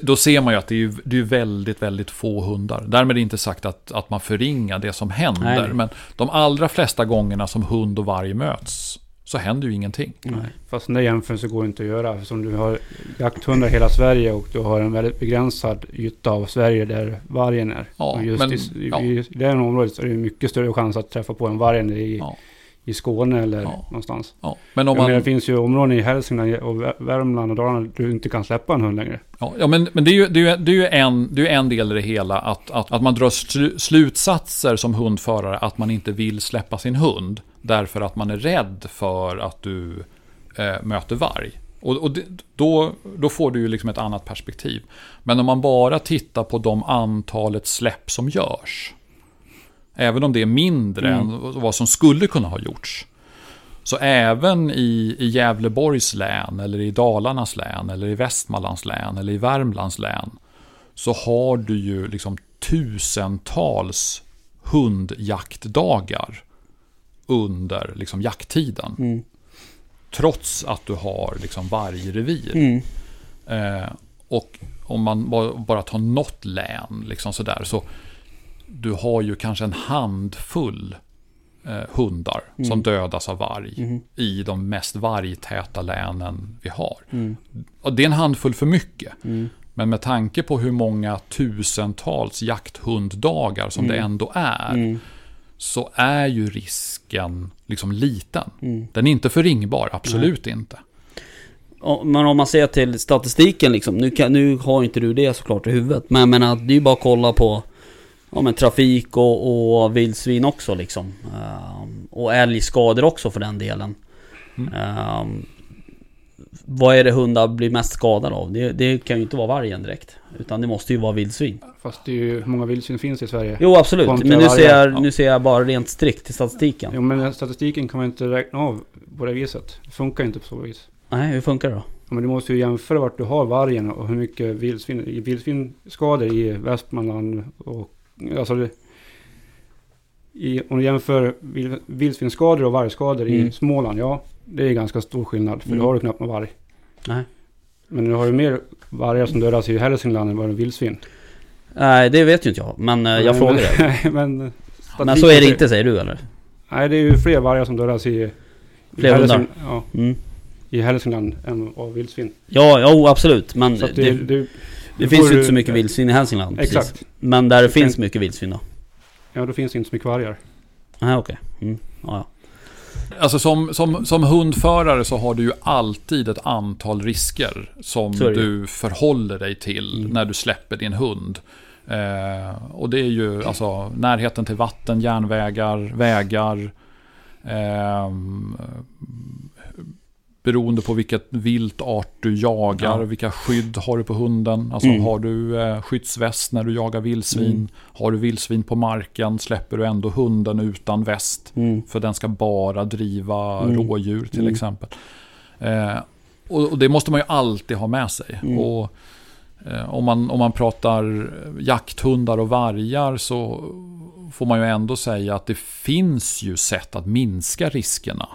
Då ser man ju att det är väldigt, väldigt få hundar. Därmed är det inte sagt att man förringar det som händer. Nej. Men de allra flesta gångerna som hund och varg möts så händer ju ingenting. Nej. Fast den där jämförelsen går inte att göra. Som du har jakthundar i hela Sverige och du har en väldigt begränsad yta av Sverige där vargen är. Ja, och just i det här området så är det mycket större chans att träffa på en varg i Skåne eller någonstans. Ja. Men det finns ju områden i Hälsingland och Värmland och Dalarna där du inte kan släppa en hund längre. Ja, men det är ju en del i det hela att man drar slutsatser som hundförare att man inte vill släppa sin hund därför att man är rädd för att du möter varg. Och då får du ju liksom ett annat perspektiv. Men om man bara tittar på de antalet släpp som görs, även om det är mindre än vad som skulle kunna ha gjorts. Så även i Gävleborgs län eller i Dalarnas län eller i Västmanlands län eller i Värmlands län så har du ju liksom tusentals hundjaktdagar under liksom jakttiden. Trots att du har liksom varje revir. Och om man bara tar något län liksom sådär, så du har ju kanske en handfull hundar som dödas av varg i de mest vargtäta länen vi har. Och det är en handfull för mycket. Men med tanke på hur många tusentals jakthunddagar som det ändå är, så är ju risken liksom liten. Den är inte förringbar, absolut inte. Men om man ser till statistiken liksom, nu har inte du det såklart i huvudet, men jag menar, det är ju bara att kolla på men trafik och vildsvin också liksom. Och älgskador också för den delen. Vad är det hundar blir mest skadade av? Det kan ju inte vara vargen direkt, utan det måste ju vara vildsvin. Fast det är ju, hur många vildsvin finns i Sverige? Jo, absolut. Kontra men nu ser jag bara rent strikt till statistiken. Jo, men statistiken kan man inte räkna av på det viset. Det funkar inte på så vis. Nej, hur funkar det då? Ja, men du måste ju jämföra vart du har vargen och hur mycket vildsvinskador i Västmanland och alltså om du jämför vildsvinskador och vargskador i Småland, det är ganska stor skillnad, för då har du knappt någon varg. Nej. Men nu har du mer vargar som dödas i Hälsingland än vad en vildsvin. Nej, det vet ju inte jag, men jag frågar dig. men så är det inte, säger du, eller? Nej, det är ju fler vargar som dödas i Hälsingland. Ja. I Hälsingland än av vildsvin. Ja, absolut, men det finns ju inte så mycket vildsvin i Hälsingland. Exakt. Precis. Men där det finns mycket vildsvin då? Ja, då finns det inte så mycket vargar. Aha, okej. Ja. Alltså som hundförare så har du ju alltid ett antal risker som du förhåller dig till när du släpper din hund. Och det är ju alltså närheten till vatten, järnvägar, vägar, beroende på vilket viltart du jagar, vilka skydd har du på hunden. Alltså har du skyddsväst när du jagar vildsvin, har du vildsvin på marken, släpper du ändå hunden utan väst, för den ska bara driva rådjur till exempel. Och det måste man ju alltid ha med sig. Och om man pratar jakthundar och vargar, så får man ju ändå säga att det finns ju sätt att minska riskerna.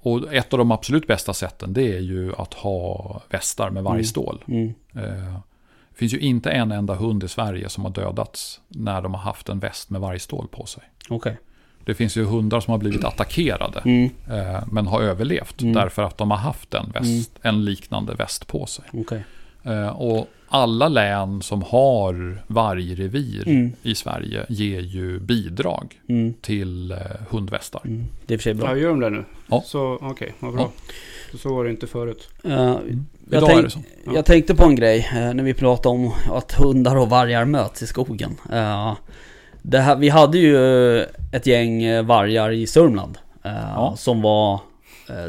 Och ett av de absolut bästa sätten, det är ju att ha västar med vargstål. Det finns ju inte en enda hund i Sverige som har dödats när de har haft en väst med vargstål på sig. Okay. Det finns ju hundar som har blivit attackerade men har överlevt därför att de har haft en liknande väst på sig. Okay. Och alla län som har vargrevir i Sverige ger ju bidrag till hundvästar. Det är för sig bra. Ja, gör de det nu? Ja. Så okej, vad bra. Ja. Så var det inte förut. Jag idag är det så. Jag tänkte på en grej när vi pratade om att hundar och vargar möts i skogen. Det här, vi hade ju ett gäng vargar i Sörmland som var...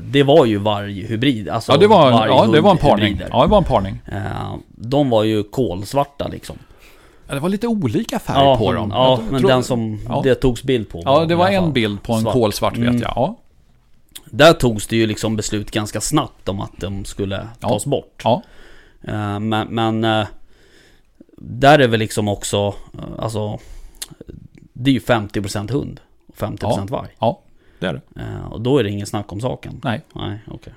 Det var ju varghybrid, alltså det var en parning. Ja, det var en parning. De var ju kolsvarta liksom. Ja, det var lite olika färg på dem. Ja, men den som det togs bild på. Ja, det var en bild på en svart. Kolsvart vet jag. Ja. Där togs det ju liksom beslut ganska snabbt om att de skulle tas bort. Ja. Men där är väl liksom också, alltså det är ju 50% hund och 50% varg. Ja. Det är det. Och då är det ingen snack om saken. Nej, okej.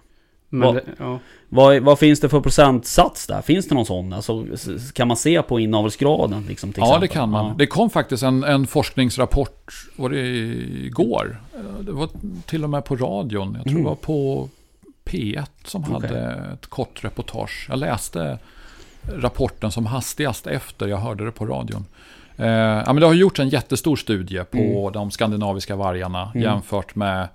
Vad finns det för procentsats där? Finns det någon sån? Alltså, kan man se på inavelsgraden? Liksom, till exempel? Det kan man. Ja. Det kom faktiskt en forskningsrapport igår. Det var till och med på radion. Jag tror det var på P1 som hade ett kort reportage. Jag läste rapporten som hastigast efter jag hörde det på radion. Men det har gjorts en jättestor studie på de skandinaviska vargarna jämfört med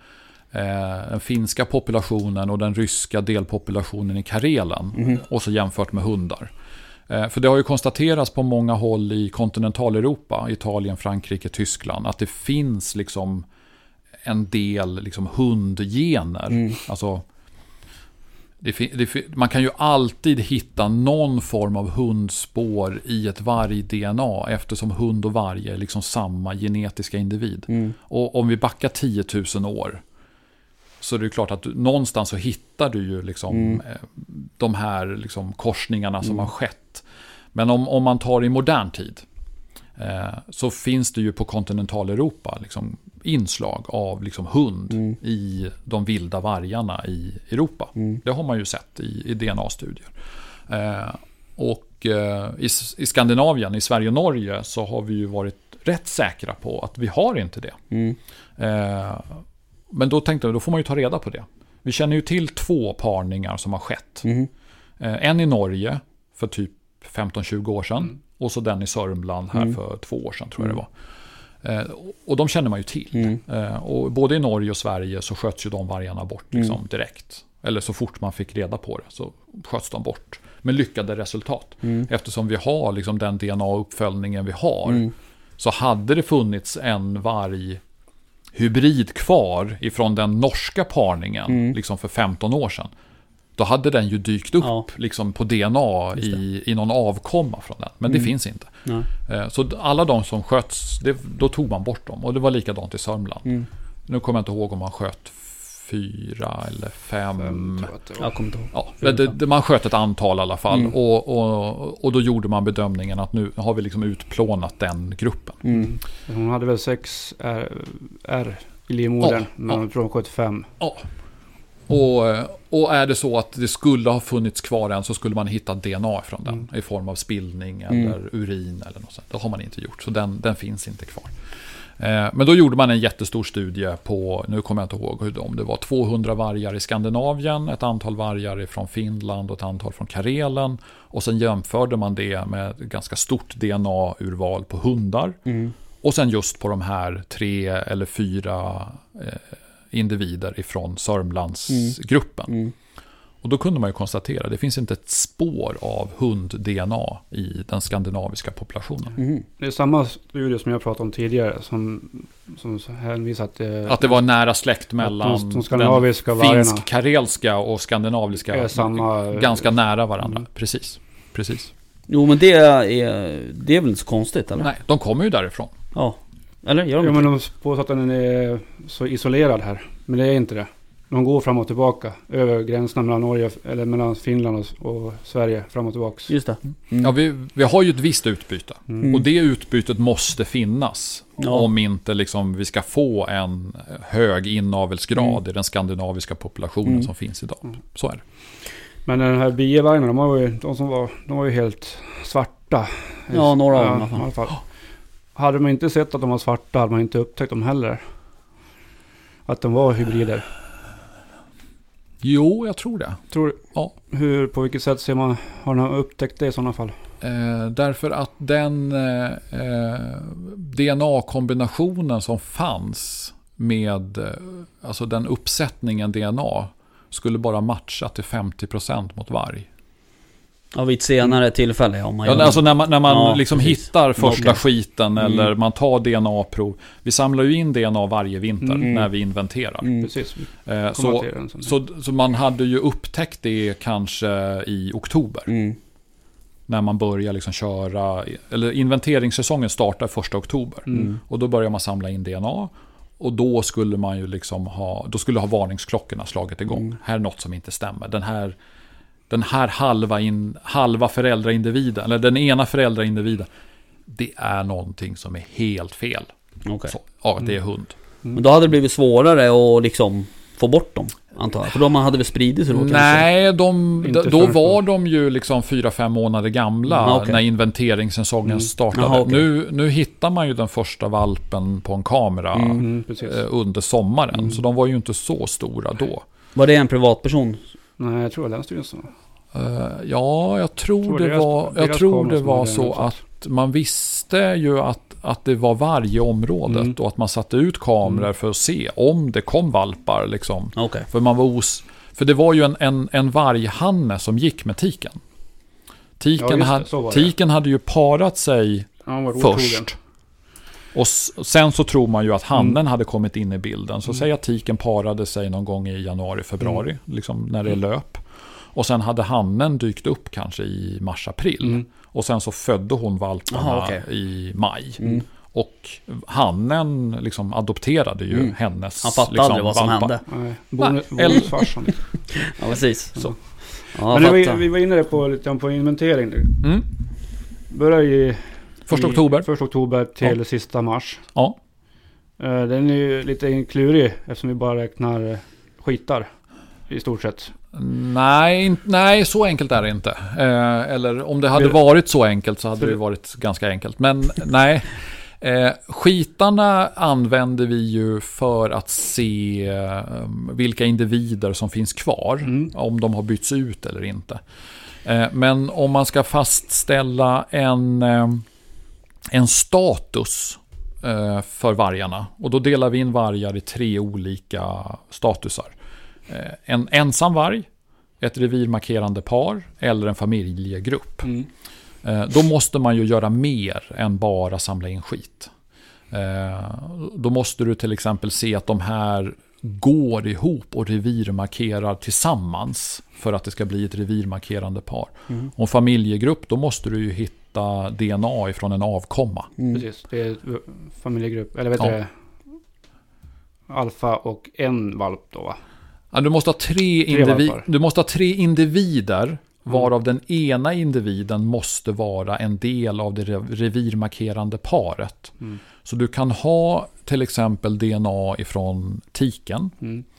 den finska populationen och den ryska delpopulationen i Karelen och så jämfört med hundar. För det har ju konstaterats på många håll i kontinentaleuropa, Italien, Frankrike, Tyskland, att det finns liksom en del liksom hundgener. Alltså man kan ju alltid hitta någon form av hundspår i ett varg-DNA eftersom hund och varg är liksom samma genetiska individ. Och om vi backar 10 000 år så är det ju klart att någonstans så hittar du ju liksom de här liksom korsningarna som har skett. Men om man tar i modern tid så finns det ju på kontinentaleuropa liksom inslag av liksom hund i de vilda vargarna i Europa. Det har man ju sett i DNA-studier. I Skandinavien, i Sverige och Norge så har vi ju varit rätt säkra på att vi har inte det. Men då tänkte jag, då får man ju ta reda på det. Vi känner ju till 2 parningar som har skett. En i Norge för typ 15-20 år sedan och så den i Sörmland här för 2 år sedan tror jag det var. Och de känner man ju till. Och både i Norge och Sverige så sköts ju de vargarna bort liksom, direkt. Eller så fort man fick reda på det så sköts de bort. Med lyckade resultat. Eftersom vi har liksom, den DNA-uppföljningen vi har så hade det funnits en varghybrid kvar ifrån den norska parningen liksom för 15 år sedan. Då hade den ju dykt upp liksom på DNA i någon avkomma från den. Men det finns inte. Så alla de som sköts, då tog man bort dem. Och det var likadant i Sörmland. Nu kommer jag inte ihåg om man sköt 4 eller 5. Jag kommer inte ihåg. Ja, man sköt ett antal i alla fall. Och då gjorde man bedömningen att nu har vi liksom utplånat den gruppen. Hon hade väl 6 R i livmodern, men från 75. Ja. Och är det så att det skulle ha funnits kvar än så skulle man hitta DNA från den i form av spillning eller urin eller något sånt. Det har man inte gjort, så den finns inte kvar. Men då gjorde man en jättestor studie på, nu kommer jag inte ihåg hur det var 200 vargar i Skandinavien, ett antal vargar från Finland och ett antal från Karelen. Och sen jämförde man det med ett ganska stort DNA-urval på hundar. Och sen just på de här 3 eller 4 individer ifrån Sörmlandsgruppen. Och då kunde man ju konstatera det finns inte ett spår av hund-DNA i den skandinaviska populationen. Det är samma studie som jag pratade om tidigare som hänvisat att det var nära släkt mellan de finsk-karelska och skandinaviska ganska nära varandra. Precis. Jo, men det är väl inte så konstigt eller? Nej, de kommer ju därifrån. Ja. Eller gör de påstår att den är så isolerad här. Men det är inte det. De går fram och tillbaka över gränserna mellan Norge eller mellan Finland och Sverige fram och tillbaka. Just det. Ja, vi har ju ett visst utbyte. Och det utbytet måste finnas om inte liksom vi ska få en hög inavelsgrad i den skandinaviska populationen som finns idag. Så är det. Men den här bievargarna, de var ju helt svarta. Ja, några av dem i alla fall. Hade man inte sett att de var svarta hade man inte upptäckt dem heller. Att de var hybrider. Jo, jag tror det. Tror du? Ja. På vilket sätt ser man, har man upptäckt det i sådana fall? Därför att den DNA-kombinationen som fanns med alltså den uppsättningen DNA skulle bara matcha till 50% mot varg. Av ett senare tillfälle om man gör. Alltså när man ja, liksom hittar första skiten eller man tar DNA-prov. Vi samlar ju in DNA varje vinter när vi inventerar. Precis. Så man hade ju upptäckt det kanske i oktober. När man börjar liksom köra, eller inventeringssäsongen startar 1 oktober. Och då börjar man samla in DNA. Och då skulle man ju liksom ha varningsklockorna slagit igång. Här är något som inte stämmer. Den här halva föräldraindividen, eller den ena föräldraindividen, det är någonting som är helt fel. Okay. Ja, det är hund. Men då hade det blivit svårare att liksom få bort dem, antar jag. För de hade väl spridit sig då? Nej, då var de ju liksom 4-5 månader gamla när inventeringssäsongen startade. Aha, okay. Nu hittar man ju den första valpen på en kamera under sommaren. Så de var ju inte så stora då. Var det en privatperson? Nej, jag tror det var Länsstyrelsen. Ja, jag tror det var så att man visste ju att det var varje området och att man satte ut kameror för att se om det kom valpar liksom. Okay. För man var för det var ju en varghanne som gick med tiken. Tiken hade ju parat sig först. Och sen så tror man ju att hannen hade kommit in i bilden. Så säg att tiken parade sig någon gång i januari, februari, liksom när det löp. Och sen hade hannen dykt upp kanske i mars-april. Och sen så födde hon valparna i maj. Och hannen liksom adopterade ju hennes. Han fattade liksom, vad som hände. Bonusfarsan. Ja, precis. Så. Ja, men vi var inne på inventering nu. Börjar ju 1 oktober till sista mars. Ja. Den är ju lite klurig eftersom vi bara räknar skitar i stort sett. Nej, så enkelt är det inte. Eller om det hade varit så enkelt så hade det varit ganska enkelt. Men nej, skitarna använder vi ju för att se vilka individer som finns kvar. Om de har bytts ut eller inte. Men om man ska fastställa en status för vargarna. Och då delar vi in vargar i 3 olika statusar. En ensam varg, ett revirmarkerande par eller en familjegrupp. Då måste man ju göra mer än bara samla in skit. Då måste du till exempel se att de här går ihop och revirmarkerar tillsammans för att det ska bli ett revirmarkerande par. Och en familjegrupp, då måste du ju hitta DNA ifrån en avkomma. Precis, det är familjegrupp eller vet du alfa och en valp då va? Ja, du måste ha 3 individer varav den ena individen måste vara en del av det revirmarkerande paret. Så du kan ha till exempel DNA ifrån tiken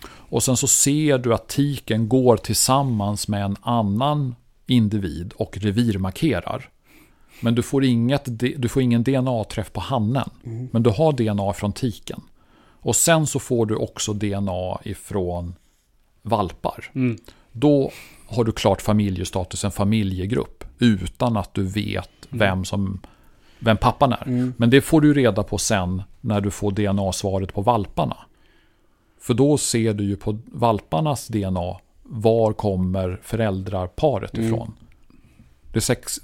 och sen så ser du att tiken går tillsammans med en annan individ och revirmarkerar. Men du får ingen DNA-träff på hannen. Men du har DNA från tiken. Och sen så får du också DNA ifrån valpar. Då har du klart familjestatusen, familjegrupp. Utan att du vet vem pappan är. Men det får du reda på sen när du får DNA-svaret på valparna. För då ser du ju på valparnas DNA var kommer föräldrarparet ifrån. Det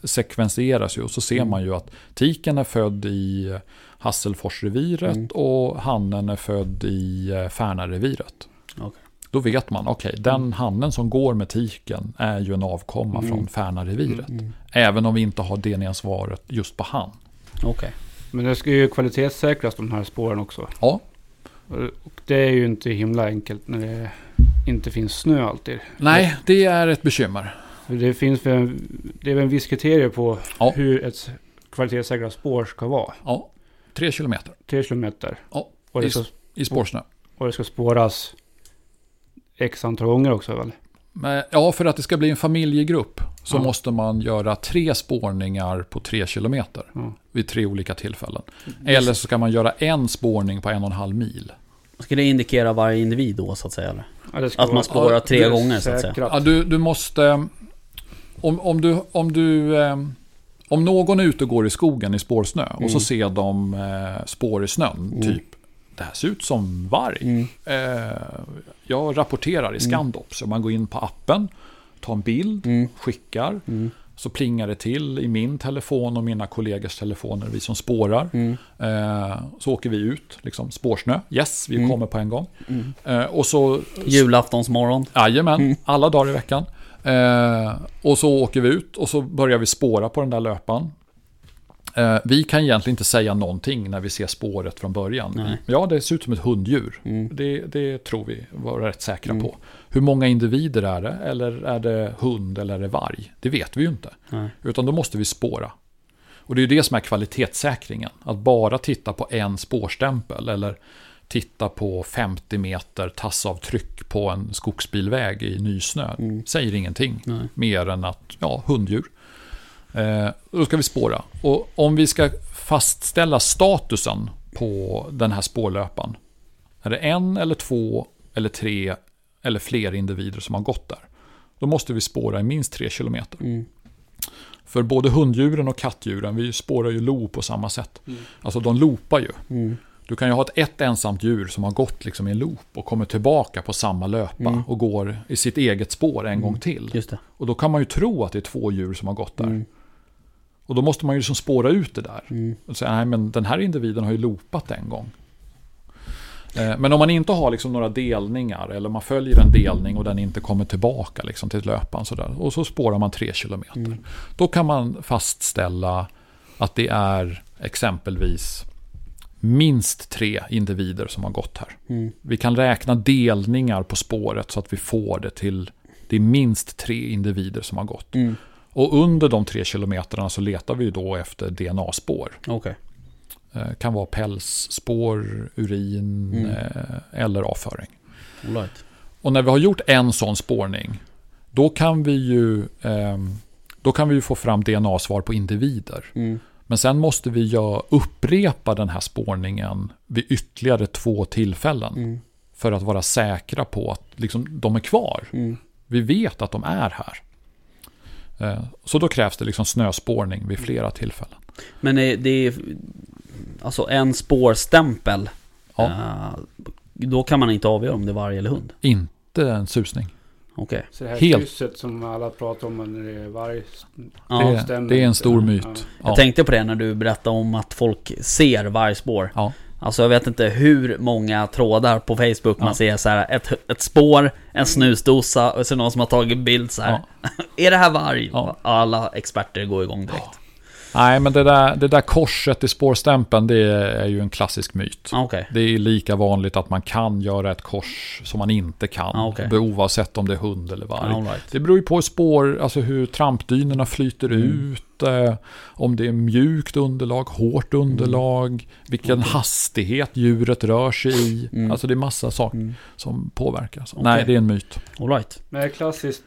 sekvenseras ju och så ser man ju att tiken är född i Hasselforsreviret och hannen är född i Färna-reviret. Okay. Då vet man, den hannen som går med tiken är ju en avkomma från Färna-reviret. Även om vi inte har DNA-svaret just på han. Okay. Men det ska ju kvalitetssäkras de här spåren också. Ja. Och det är ju inte himla enkelt när det inte finns snö alltid. Nej, det är ett bekymmer. Det är en viss kriterie på hur ett kvalitetssäkrat spår ska vara. Ja, 3 kilometer. 3 kilometer. Ja, och det i spårsnö. Och det ska spåras x antal gånger också väl? Men, för att det ska bli en familjegrupp så måste man göra 3 spårningar på 3 kilometer vid 3 olika tillfällen. Eller så ska man göra en spårning på 1,5 mil. Ska det indikera varje individ då så att säga? Eller? Ja, att man spårar 3 gånger så att säga. Ja, du måste... Om någon är ute och går i skogen i spårsnö och så ser de spår i snön, typ det här ser ut som varg. Jag rapporterar i Scandops. Man går in på appen, tar en bild, skickar. så plingar det till i min telefon och mina kollegors telefoner, vi som spårar. Så åker vi ut, liksom spårsnö. Yes, vi kommer på en gång. Och så julaftonsmorgon. Jajamän, alla dagar i veckan. Och så åker vi ut och så börjar vi spåra på den där löpan. Vi kan egentligen inte säga någonting när vi ser spåret från början. Nej. Ja, det ser ut som ett hunddjur. Det tror vi var rätt säkra på. Hur många individer är det? Eller är det hund eller är det varg? Det vet vi ju inte. Nej. Utan då måste vi spåra. Och det är ju det som är kvalitetssäkringen. Att bara titta på en spårstämpel eller titta på 50 meter tassavtryck på en skogsbilväg i nysnö. Säger ingenting. Nej. Mer än att, ja, hunddjur. Då ska vi spåra. Och om vi ska fastställa statusen på den här spårlöpan, är det en eller två eller tre eller fler individer som har gått där, då måste vi spåra i minst 3 kilometer. För både hunddjuren och kattdjuren, vi spårar ju lo på samma sätt. Alltså de lopar ju. Du kan ju ha ett ensamt djur som har gått liksom i en loop och kommer tillbaka på samma löpa och går i sitt eget spår en gång till. Just det. Och då kan man ju tro att det är 2 djur som har gått där. Och då måste man ju liksom spåra ut det där. Och säga, nej, men den här individen har ju loopat en gång. Men om man inte har liksom några delningar eller man följer en delning och den inte kommer tillbaka liksom till löpan sådär, och så spårar man 3 kilometer. Då kan man fastställa att det är exempelvis minst 3 individer som har gått här. Vi kan räkna delningar på spåret så att vi får det till det är minst 3 individer som har gått. Och under de 3 kilometerna så letar vi då efter DNA-spår. Okay. Kan vara pälsspår, urin eller avföring. All right. Och när vi har gjort en sån spårning, då kan vi ju få fram DNA-svar på individer. Men sen måste vi upprepa den här spårningen vid ytterligare 2 tillfällen för att vara säkra på att liksom, de är kvar. Vi vet att de är här. Så då krävs det liksom snöspårning vid flera tillfällen. Men det är alltså en spårstämpel. Ja. Då kan man inte avgöra om det är varg eller hund. Inte en susning. Okay. Så det här krysset som alla pratar om när det är varg, det är en stor myt. Jag tänkte på det när du berättade om att folk ser vargspår. Alltså jag vet inte hur många trådar på Facebook man ser så här, ett spår, en snusdosa och så någon som har tagit bild så här. Är det här varg? Alla experter går igång direkt. Nej, men det där korset i spårstämpeln, det är ju en klassisk myt. Okay. Det är lika vanligt att man kan göra ett kors som man inte kan, oavsett om det är hund eller varg. Right. Det beror ju på hur trampdynorna flyter ut, om det är mjukt underlag, hårt underlag, vilken hastighet djuret rör sig i. Alltså det är massa saker som påverkas. Okay. Nej, det är en myt. All right. Men klassiskt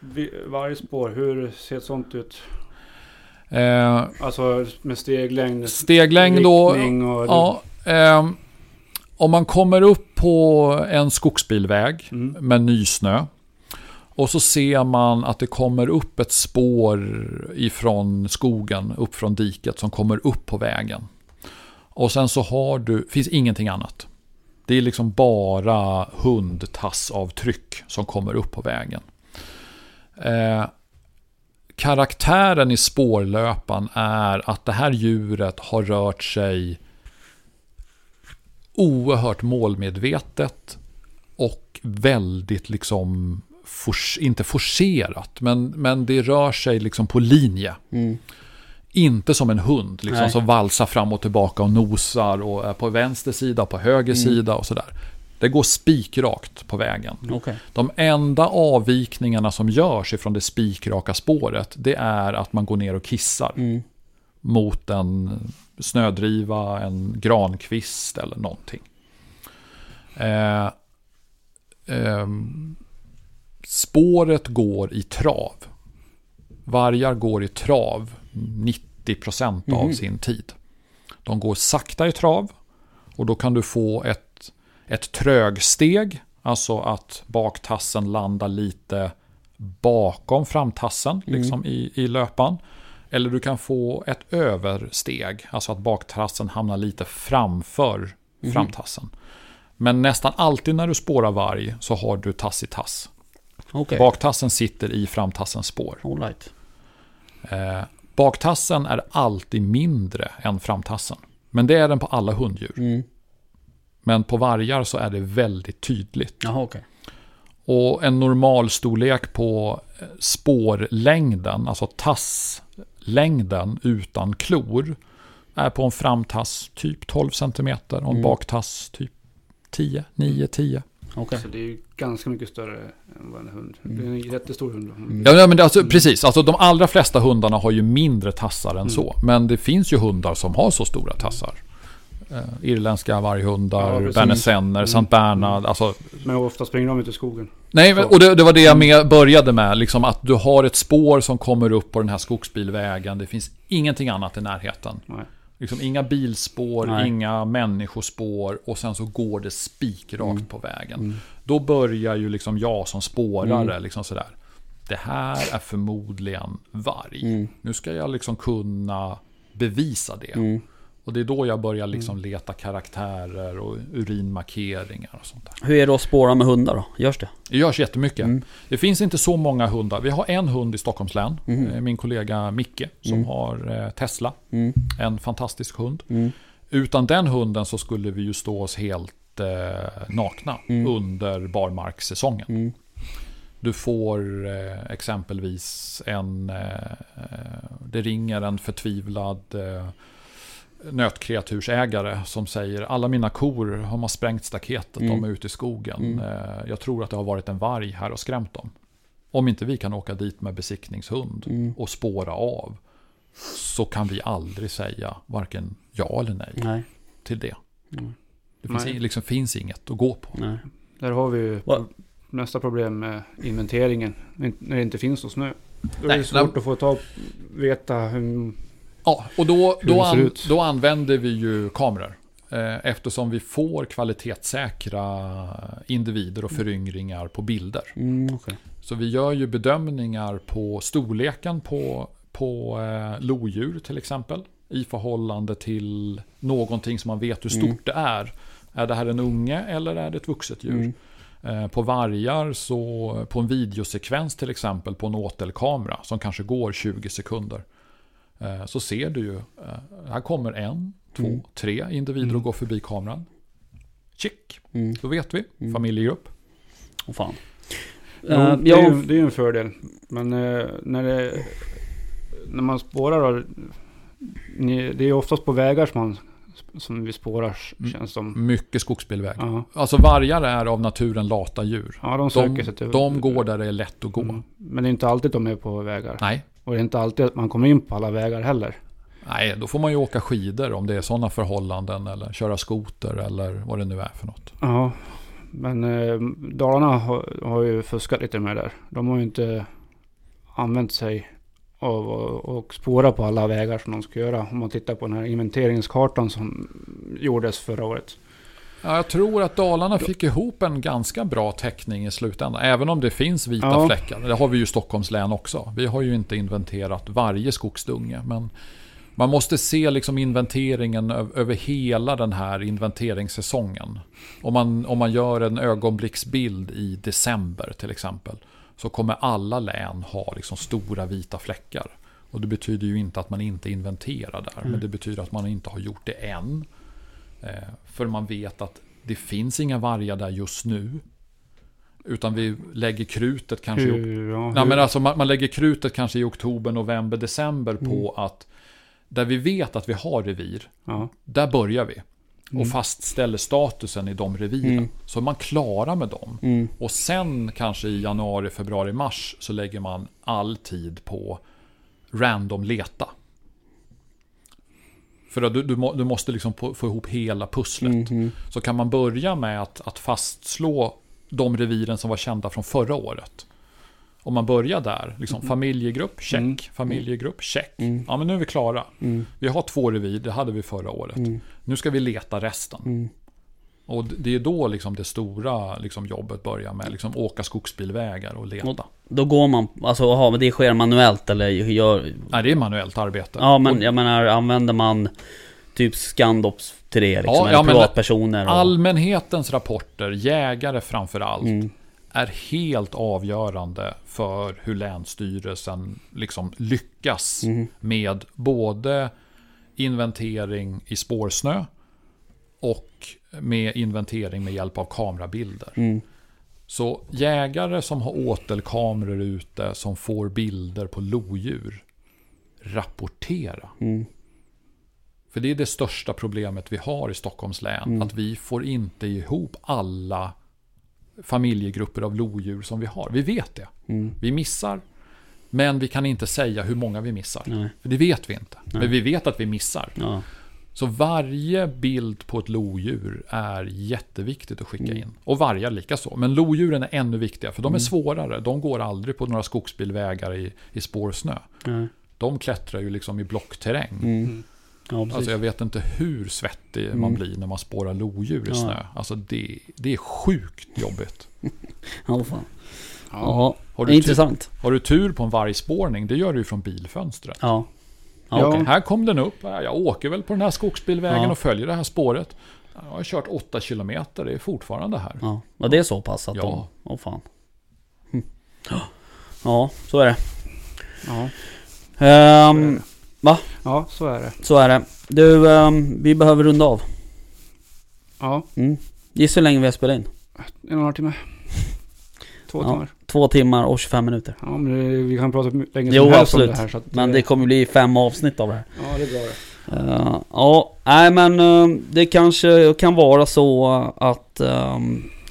vargspår, hur ser sånt ut? Alltså med steglängd då, om man kommer upp på en skogsbilväg med nysnö och så ser man att det kommer upp ett spår ifrån skogen, upp från diket som kommer upp på vägen, och sen så finns ingenting annat. Det är liksom bara hundtassavtryck som kommer upp på vägen. Karaktären i spårlöpan är att det här djuret har rört sig oerhört målmedvetet och väldigt liksom inte forcerat, men det rör sig liksom på linje. Inte som en hund liksom, som valsar fram och tillbaka och nosar och är på vänster sida, på höger sida och sådär. Det går spikrakt på vägen. Okay. De enda avvikningarna som görs ifrån det spikraka spåret, det är att man går ner och kissar mot en snödriva, en grankvist eller någonting. Spåret går i trav. Vargar går i trav 90% av sin tid. De går sakta i trav, och då kan du få ett trögsteg, alltså att baktassen landar lite bakom framtassen liksom i löpan. Eller du kan få ett översteg, alltså att baktassen hamnar lite framför framtassen. Men nästan alltid när du spårar varg så har du tass i tass. Okay. Baktassen sitter i framtassens spår. All right. Baktassen är alltid mindre än framtassen. Men det är den på alla hunddjur. Mm. Men på vargar så är det väldigt tydligt. Jaha, okay. Och en normal storlek på spårlängden, alltså tasslängden utan klor, är på en framtass typ 12 cm och en baktass typ 10, 9-10. Okay. Så det är ju ganska mycket större än vad en hund. Det är en jättestor hund. Ja, men det, alltså, precis. Alltså, de allra flesta hundarna har ju mindre tassar än så. Men det finns ju hundar som har så stora tassar. Irländska varghundar, bernesenner, Saint Bernard. Alltså. Men ofta springer de ut i skogen. Nej, men, och det var det jag började med. Liksom, att du har ett spår som kommer upp på den här skogsbilvägen. Det finns ingenting annat i närheten. Nej. Liksom inga bilspår, inga människospår, och sen så går det spikrakt på vägen. Mm. Då börjar ju liksom jag som spårare liksom sådär. Det här är förmodligen varg. Mm. Nu ska jag liksom kunna bevisa det. Mm. Och det är då jag börjar liksom leta karaktärer och urinmarkeringar och sånt där. Hur är det att spåra med hundar då? Görs det? Det görs jättemycket. Mm. Det finns inte så många hundar. Vi har en hund i Stockholms län. Mm. Min kollega Micke som har Tesla. Mm. En fantastisk hund. Mm. Utan den hunden så skulle vi ju stå oss helt nakna under barmarkssäsongen. Mm. Du får exempelvis det ringer en förtvivlad nötkreatursägare som säger: alla mina kor har man sprängt staketet, de är ute i skogen. Jag tror att det har varit en varg här och skrämt dem. Om inte vi kan åka dit med besiktningshund och spåra av, så kan vi aldrig säga varken ja eller nej. Till det. Det finns inget att gå på. Nej. Där har vi ju nästa problem med inventeringen. När det inte finns någon snö. Då är det svårt att få veta hur. Ja, och då använder vi ju kameror eftersom vi får kvalitetssäkra individer och föryngringar på bilder. Mm, okay. Så vi gör ju bedömningar på storleken på lodjur till exempel i förhållande till någonting som man vet hur stort det är. Är det här en unge eller är det ett vuxet djur? På vargar så på en videosekvens till exempel på en åtelkamera som kanske går 20 sekunder. Så ser du ju, här kommer 1, 2, 3 individer och går förbi kameran. Chick, då vet vi, familjegrupp. Åh fan. Det är ju en fördel. Men när man spårar då, det är oftast på vägar som vi spårar, känns som. Mycket skogsbilväg. Uh-huh. Alltså vargar är av naturen lata djur. Ja, de söker sig till. De går där det är lätt att gå. Mm. Men det är inte alltid de är på vägar. Nej. Och det är inte alltid att man kommer in på alla vägar heller. Nej, då får man ju åka skidor om det är sådana förhållanden. Eller köra skoter eller vad det nu är för något. Ja, men Dalarna har ju fuskat lite med det där. De har ju inte använt sig av och spåra på alla vägar som de ska göra. Om man tittar på den här inventeringskartan som gjordes förra året. Ja, jag tror att Dalarna fick ihop en ganska bra täckning i slutändan. Även om det finns vita fläckar. Det har vi ju i Stockholms län också. Vi har ju inte inventerat varje skogsdunge. Men man måste se liksom inventeringen över hela den här inventeringssäsongen. Om man gör en ögonblicksbild i december till exempel. Så kommer alla län ha liksom stora vita fläckar. Och det betyder ju inte att man inte inventerar där. Men det betyder att man inte har gjort det än. För man vet att det finns inga vargar där just nu, utan vi lägger krutet kanske man lägger krutet kanske i oktober, november, december på att där vi vet att vi har revir, där börjar vi och fastställer statusen i de reviren, så man klarar med dem, och sen kanske i januari, februari, mars så lägger man all tid på random leta. För att du måste liksom få ihop hela pusslet. Så kan man börja med att fastslå de reviren som var kända från förra året. Om man börjar där, liksom, familjegrupp, check. Familjegrupp, check. Ja, men nu är vi klara. Vi har 2 revir, det hade vi förra året. Nu ska vi leta resten. Och det är då liksom det stora liksom jobbet börjar med. Liksom åka skogsbilvägar och leta. Och då går man, alltså, det sker manuellt eller gör. Nej, det är manuellt arbete. Ja, men jag menar, använder man typ Scandops till det liksom, eller privatpersoner? Allmänhetens rapporter, jägare framförallt, är helt avgörande för hur Länsstyrelsen liksom lyckas med både inventering i spårsnö och med inventering med hjälp av kamerabilder. Mm. Så jägare som har åtelkameror ute som får bilder på lodjur, rapportera. Mm. För det är det största problemet vi har i Stockholms län. Att vi får inte ihop alla familjegrupper av lodjur som vi har. Vi vet det. Vi missar. Men vi kan inte säga hur många vi missar. Nej. För det vet vi inte. Nej. Men vi vet att vi missar. Ja. Så varje bild på ett lodjur är jätteviktigt att skicka in. Och vargar lika så. Men lodjuren är ännu viktigare. För de är svårare. De går aldrig på några skogsbilvägar i spårsnö. Nej. De klättrar ju liksom i blockterräng. Ja, alltså jag vet inte hur svettig man blir när man spårar lodjur i snö. Alltså det är sjukt jobbigt. Ja, fan. Ja, intressant. Har du tur på en vargspårning, det gör du ju från bilfönstret. Ja. Ja, okay. Här kom den upp. Jag åker väl på den här skogsbilvägen och följer det här spåret. Jag har kört 8 kilometer, det är fortfarande här. Ja, ja, det är så pass att de... Oh, fan. Ja, så är det. Ja. Va? Ja, så är det. Så är det. Du, vi behöver runda av. Ja. Gissa hur länge vi har spelat in. 1,5 timme. 2 timmar. 2 timmar och 25 minuter. Ja, men vi kan prata länge som helst om det här. Så att men det kommer bli 5 avsnitt av det här. Ja, det är bra det. Ja, nej men det kanske kan vara så att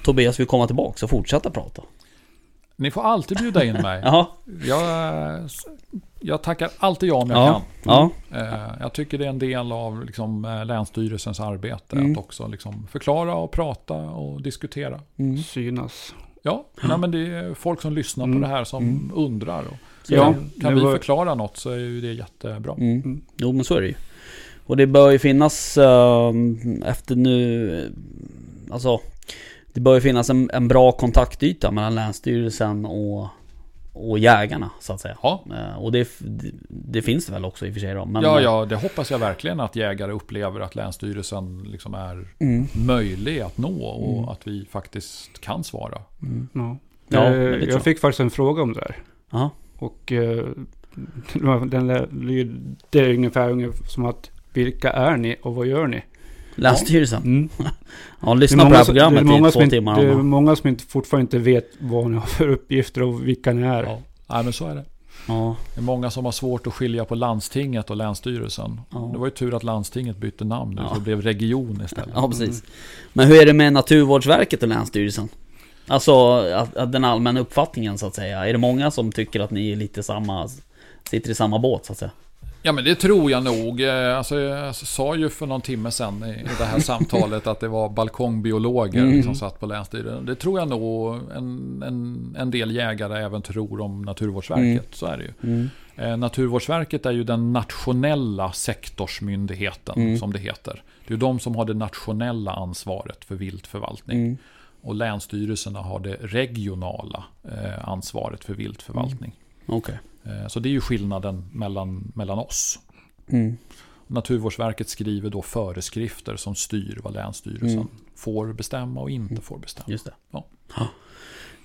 Tobias vill komma tillbaka och fortsätta prata. Ni får alltid bjuda in mig. Jag tackar alltid om jag kan. Jag tycker det är en del av liksom Länsstyrelsens arbete att också liksom förklara och prata och diskutera. Synas. Ja, nej, men det är folk som lyssnar på det här som undrar. Och kan vi förklara något så är ju det jättebra. Jo, men så är det ju. Och det bör ju finnas efter nu... Alltså... Det bör ju finnas en bra kontaktyta mellan Länsstyrelsen och jägarna så att säga. Ja. Och det finns det väl också i och för sig då. Men ja, det hoppas jag verkligen att jägare upplever att Länsstyrelsen liksom är möjlig att nå och att vi faktiskt kan svara. Jag fick faktiskt en fråga om det där. Aha. Och det är ungefär som att vilka är ni och vad gör ni? Länsstyrelsen. Ja, lyssna på det här programmet i 2 timmar. Det är många som fortfarande inte vet vad ni har för uppgifter och vilka ni är. Ja. Nej, men så är det. Ja. Det är många som har svårt att skilja på landstinget och Länsstyrelsen. Ja. Det var ju tur att landstinget bytte namn nu så det blev region istället. Ja, precis. Men hur är det med Naturvårdsverket och Länsstyrelsen? Alltså att den allmänna uppfattningen så att säga. Är det många som tycker att ni är lite sitter i samma båt så att säga? Ja, men det tror jag nog. Alltså, jag sa ju för någon timme sedan i det här samtalet att det var balkongbiologer som satt på Länsstyrelsen. Det tror jag nog en del jägare även tror om Naturvårdsverket. Så är det ju. Naturvårdsverket är ju den nationella sektorsmyndigheten som det heter. Det är de som har det nationella ansvaret för viltförvaltning. Och länsstyrelserna har det regionala ansvaret för viltförvaltning. Okej. Så det är ju skillnaden mellan oss. Naturvårdsverket skriver då föreskrifter som styr vad länsstyrelsen får bestämma och inte får bestämma. Just det.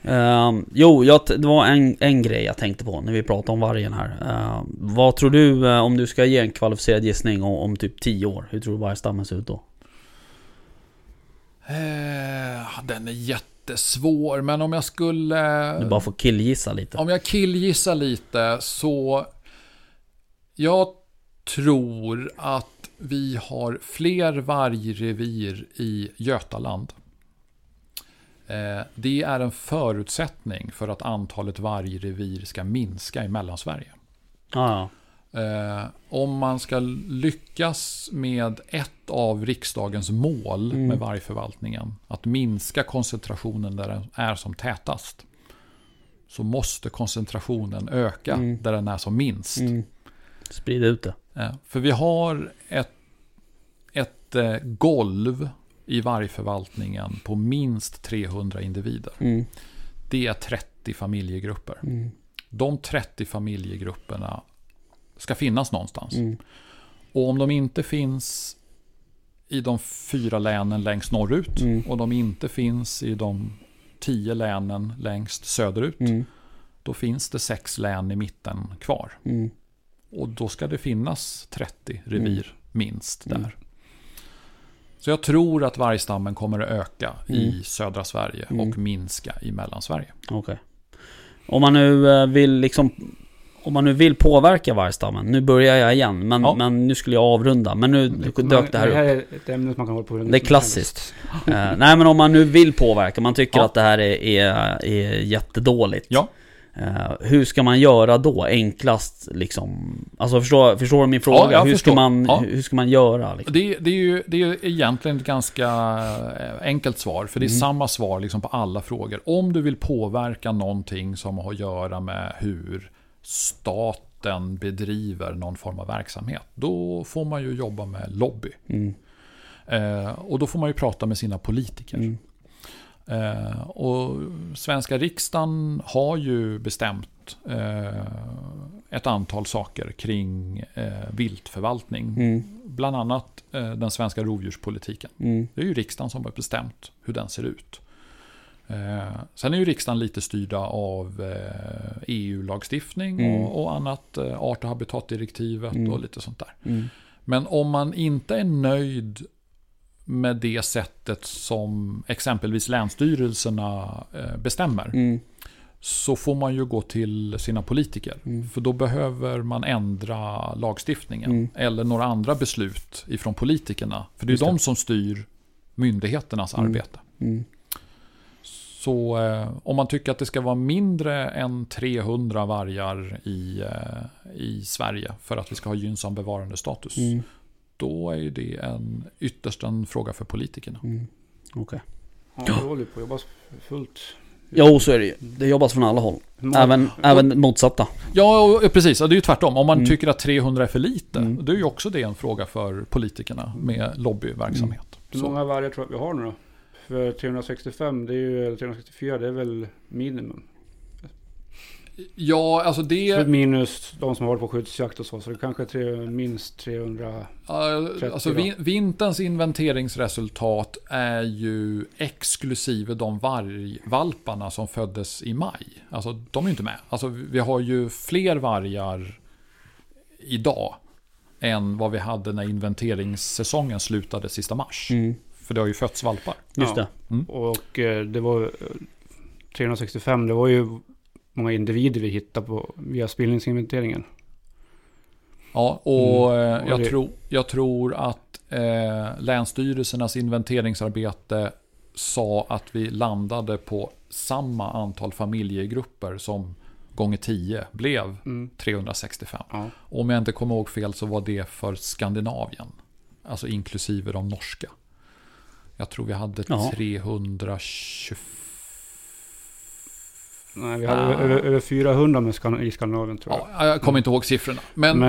Ja. Det var en grej jag tänkte på när vi pratade om vargen här. Vad tror du, om du ska ge en kvalificerad gissning om typ 10 år, hur tror du vargstammen ser ut då? Den är jättesvår, men om jag skulle... Du bara får killgissa lite. Om jag killgissar lite så... Jag tror att vi har fler vargrevir i Götaland. Det är en förutsättning för att antalet vargrevir ska minska i Mellansverige. Ja. Om man ska lyckas med ett av riksdagens mål med vargförvaltningen, att minska koncentrationen där den är som tätast, så måste koncentrationen öka där den är som minst. Sprida ut det. För vi har ett golv i vargförvaltningen på minst 300 individer. Det är 30 familjegrupper. De 30 familjegrupperna ska finnas någonstans. Och om de inte finns i de 4 länen längst norrut och de inte finns i de 10 länen längst söderut, då finns det 6 län i mitten kvar. Och då ska det finnas 30 revir minst där. Så jag tror att vargstammen kommer att öka i södra Sverige och minska i Mellansverige. Okay. Om man nu vill påverka vargstammen, nu börjar jag igen, men nu skulle jag avrunda, men nu dök det här upp. Det här är ett ämne som man kan hålla på med. Det är klassiskt. Nej, men om man nu vill påverka, man tycker att det här är jättedåligt. Ja. Hur ska man göra då enklast, liksom? Alltså, förstår du min fråga? Ja, hur ska man göra, liksom? Det är ju egentligen ett ganska enkelt svar, för det är samma svar liksom på alla frågor. Om du vill påverka någonting som har att göra med hur staten bedriver någon form av verksamhet, då får man ju jobba med lobby. Och då får man ju prata med sina politiker. Och svenska riksdagen har ju bestämt ett antal saker kring viltförvaltning, bland annat den svenska rovdjurspolitiken. Det är ju riksdagen som har bestämt hur den ser ut. Sen är ju riksdagen lite styrda av EU-lagstiftning och annat, art- och habitatdirektivet och lite sånt där. Men om man inte är nöjd med det sättet som exempelvis länsstyrelserna bestämmer, så får man ju gå till sina politiker. För då behöver man ändra lagstiftningen eller några andra beslut ifrån politikerna. För det är de som styr myndigheternas arbete. Så om man tycker att det ska vara mindre än 300 vargar i Sverige för att vi ska ha gynnsam bevarandestatus, då är ju det ytterst en fråga för politikerna. Okej. Okay. Ja, det håller på att jobbas fullt. Jo, så är det ju. Det jobbas från alla håll. Även motsatta. Ja, precis. Det är ju tvärtom. Om man tycker att 300 är för lite, då är ju också det en fråga för politikerna med lobbyverksamhet. Hur många vargar tror jag vi har nu då? För 365, det är ju 364, det är väl minimum. Ja, alltså det... Minus de som håller på skyddsjakt och så det kanske minst 300. Alltså vinterns inventeringsresultat är ju exklusive de vargvalparna som föddes i maj. Alltså de är ju inte med. Alltså vi har ju fler vargar idag än vad vi hade när inventeringssäsongen slutade sista mars. För det har ju fötts valpar. Just det. Och det var 365, det var ju många individer vi hittar via spillningsinventeringen. Ja, och jag tror att länsstyrelsernas inventeringsarbete sa att vi landade på samma antal familjegrupper som gånger 10 blev 365. Ja. Om jag inte kommer ihåg fel så var det för Skandinavien, alltså inklusive de norska. Jag tror vi hade 325. Nej, vi hade över 400 i Skandinavien, tror jag. Ja, jag kommer inte ihåg siffrorna. Men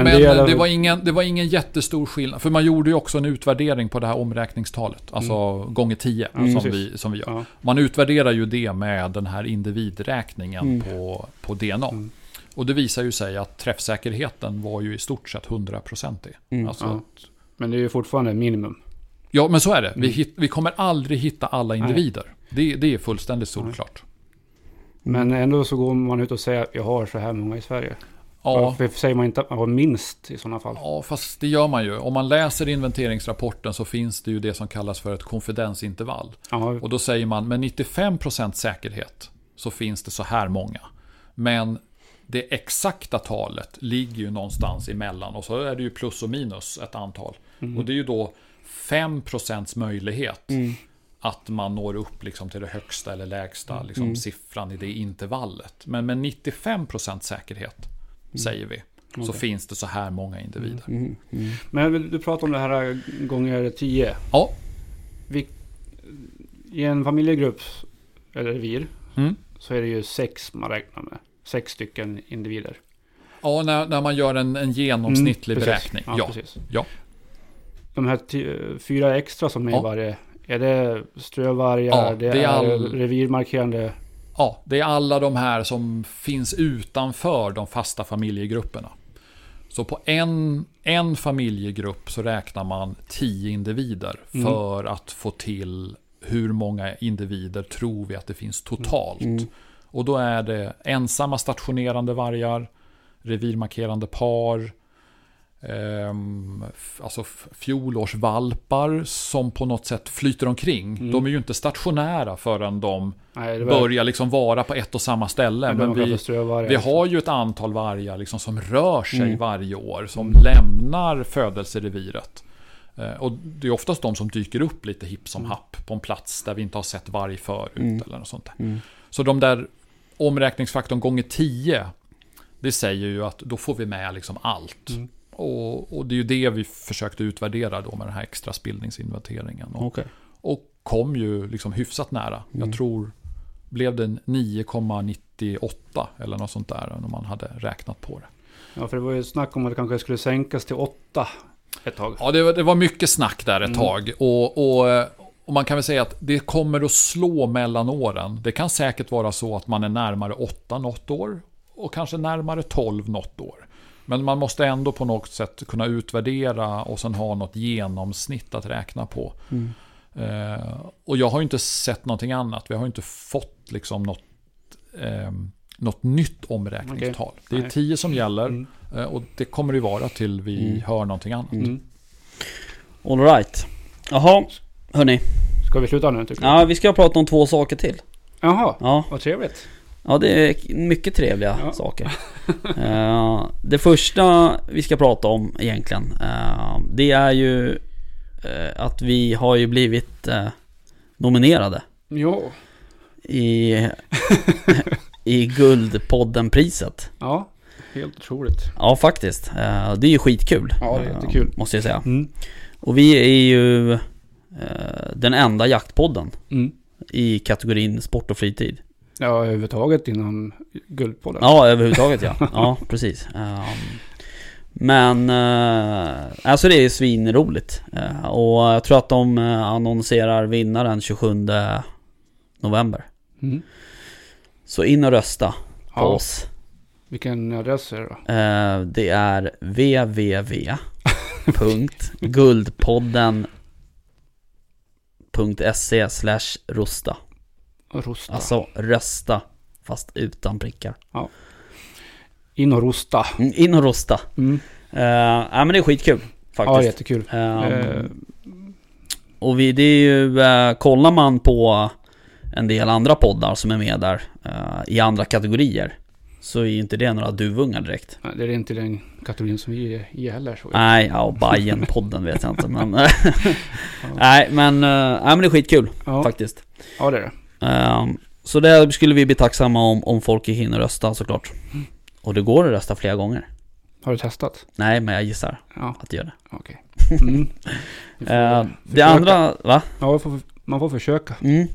det var ingen jättestor skillnad. För man gjorde ju också en utvärdering på det här omräkningstalet. Alltså gånger 10 som vi gör. Ja. Man utvärderar ju det med den här individräkningen på DNA. Och det visar ju sig att träffsäkerheten var ju i stort sett 100%. Men det är ju fortfarande minimum. Ja, men så är det. Vi kommer aldrig hitta alla individer. Det är fullständigt solklart. Men ändå så går man ut och säger att jag har så här många i Sverige. Ja. Varför säger man inte att man har minst i sådana fall? Ja, fast det gör man ju. Om man läser inventeringsrapporten så finns det ju det som kallas för ett konfidensintervall. Ja. Och då säger man med 95% säkerhet så finns det så här många. Men det exakta talet ligger ju någonstans emellan. Och så är det ju plus och minus ett antal. Och det är ju då 5% möjlighet att man når upp liksom till det högsta eller lägsta liksom siffran i det intervallet. Men med 95% säkerhet, säger vi, så finns det så här många individer. Men du pratar om det här gånger 10. Ja. I en familjegrupp eller revir så är det ju 6 man räknar med. 6 stycken individer. Ja, när man gör en genomsnittlig beräkning. Ja, precis. Ja. De här 4 extra som är i varje... Är det strövvargar, det är revirmarkerande? Ja, det är alla de här som finns utanför de fasta familjegrupperna. Så på en familjegrupp så räknar man 10 individer för att få till hur många individer tror vi att det finns totalt. Mm. Och då är det ensamma stationerande vargar, revirmarkerande par, alltså fjolårsvalpar som på något sätt flyter omkring. Mm. De är ju inte stationära förrän de börjar liksom vara på ett och samma ställe. Nej, men vi har ju ett antal vargar liksom som rör sig varje år, som lämnar födelsereviret. Och det är oftast de som dyker upp lite hipp som happ på en plats där vi inte har sett varg förut eller något sånt där. Mm. Så de där omräkningsfaktorn gånger 10, det säger ju att då får vi med liksom allt. Mm. Och det är ju det vi försökte utvärdera då med den här extra spillningsinventeringen. Och kom ju liksom hyfsat nära. Mm. Jag tror blev det 9,98 eller något sånt där när man hade räknat på det. Ja, för det var ju snack om att det kanske skulle sänkas till 8 ett tag. Ja, det var mycket snack där ett tag. Och man kan väl säga att det kommer att slå mellan åren. Det kan säkert vara så att man är närmare 8 något år och kanske närmare 12 något år. Men man måste ändå på något sätt kunna utvärdera och sen ha något genomsnitt att räkna på. Mm. Och jag har ju inte sett någonting annat. Vi har ju inte fått liksom något nytt omräkningstal. Okay. Det är 10 som gäller och det kommer det vara till vi hör någonting annat. Mm. All right. Jaha, hörni. Ska vi sluta nu tycker jag? Ja, vi ska prata om 2 saker till. Jaha, ja. Vad trevligt. Ja, det är mycket trevliga saker. Det första vi ska prata om egentligen, det är ju att vi har ju blivit nominerade i Guldpodden-priset. Ja, helt otroligt. Ja, faktiskt. Det är ju skitkul. Ja, det är jättekul. Måste jag säga. Mm. Och vi är ju den enda jaktpodden i kategorin sport och fritid. Ja, överhuvudtaget inom Guldpodden. Ja, överhuvudtaget, ja. Ja, precis. Men alltså det är svinroligt. Och jag tror att de annonserar vinnaren 27 november. Mm. Så in och rösta på oss. Vilken adress är det då? Det är www.guldpodden.se/rosta. Rosta. Alltså rösta fast utan prickar. Ja. In och rosta. In och rosta. Mm. Men det är skitkul faktiskt. Ja, jättekul. Och det är ju, kollar man på en del andra poddar som är med där i andra kategorier, så är ju inte det några duvungar direkt. Nej, det är inte den kategorin som vi är i heller. Så nej, Bajen-podden vet jag inte. Men, men det är skitkul faktiskt. Ja, det är det. Så där skulle vi bli tacksamma om folk hinner rösta såklart. Och det går att rösta flera gånger. Har du testat? Nej, men jag gissar att det gör det. Okej. Mm. Det andra, va? Ja, man får försöka. Mm.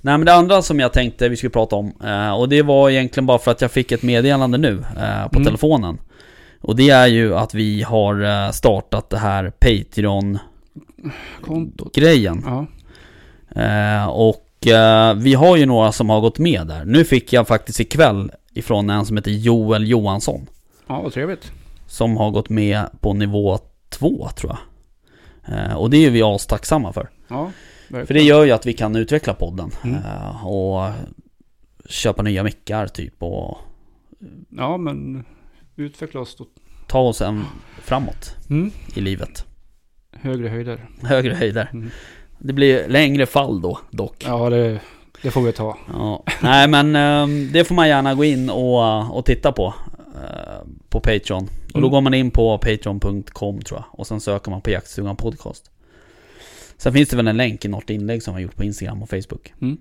Nej, men det andra som jag tänkte vi skulle prata om, och det var egentligen bara för att jag fick ett meddelande nu på telefonen. Och det är ju att vi har startat det här Patreon-kontot-grejen. Ja. Och vi har ju några som har gått med där. Nu fick jag faktiskt ikväll ifrån en som heter Joel Johansson. Ja, vad trevligt. Som har gått med på nivå 2 tror jag. Och det är vi astacksamma för. Ja, verkligen. För det gör ju att vi kan utveckla podden och köpa nya mickar typ och ja, men utveckla oss då. Ta oss framåt i livet. Högre höjder. Mm. Det blir längre fall då, dock. Ja, det får vi ta. Ja. Nej, men det får man gärna gå in och titta på Patreon. Och då går man in på patreon.com tror jag. Och sen söker man på Jaktsugan podcast. Sen finns det väl en länk i något inlägg som jag gjort på Instagram och Facebook. Mm.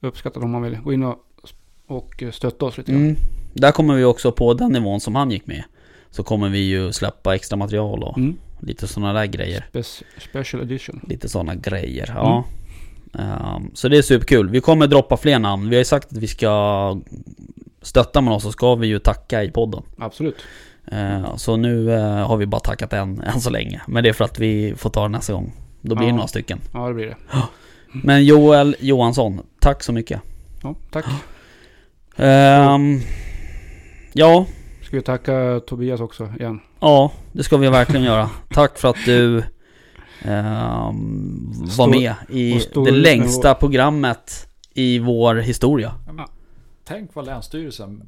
Jag uppskattar om man vill gå in och stötta oss lite grann. Mm. Där kommer vi också på den nivån som han gick med. Så kommer vi ju släppa extra material och lite sådana där grejer. Special edition. Lite sådana grejer, ja. Så det är superkul. Vi kommer droppa fler namn. Vi har ju sagt att vi ska stötta med oss, så ska vi ju tacka i podden. Absolut. Så nu har vi bara tackat en så länge. Men det är för att vi får ta den nästa gång. Då blir det några stycken. Ja, det blir det. Men Joel Johansson, tack så mycket. Ja, tack. Ja. Ska vi tacka Tobias också igen? Ja, det ska vi verkligen göra. Tack för att du var med i det längsta programmet i vår historia. Ja. Tänk vad Länsstyrelsen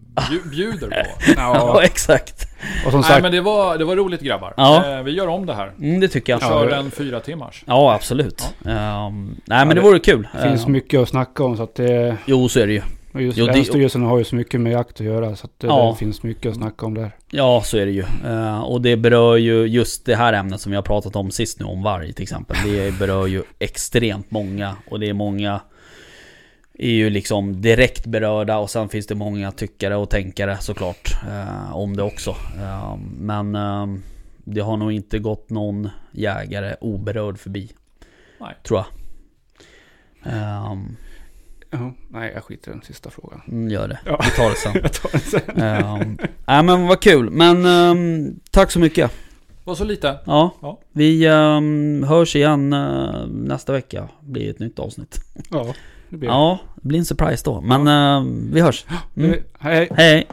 bjuder på. Ja, exakt. Och som sagt, nej, men det var roligt, grabbar. Ja. Vi gör om det här. Mm, det tycker jag. Vi kör den 4 timmars. Ja, absolut. Ja. Nej, men det vore kul. Det finns mycket att snacka om. Så att det... Jo, så är det ju. Och just Länsstyrelsen har ju så mycket med jakt att göra, så att det finns mycket att snacka om där. Ja, så är det ju. Och det berör ju just det här ämnet som vi har pratat om sist nu, om varg till exempel. Det berör ju extremt många, och det är många är ju liksom direkt berörda, och sen finns det många tyckare och tänkare såklart om det också. Men det har nog inte gått någon jägare oberörd förbi. Nej. Tror jag. Nej, jag skiter i den sista frågan. Gör det. Ja. Vi tar det sen. Men vad kul. Men tack så mycket. Var så lite. Ja. Vi hörs igen nästa vecka. Det blir ett nytt avsnitt. Ja, det blir en surprise då. Men vi hörs. Hej.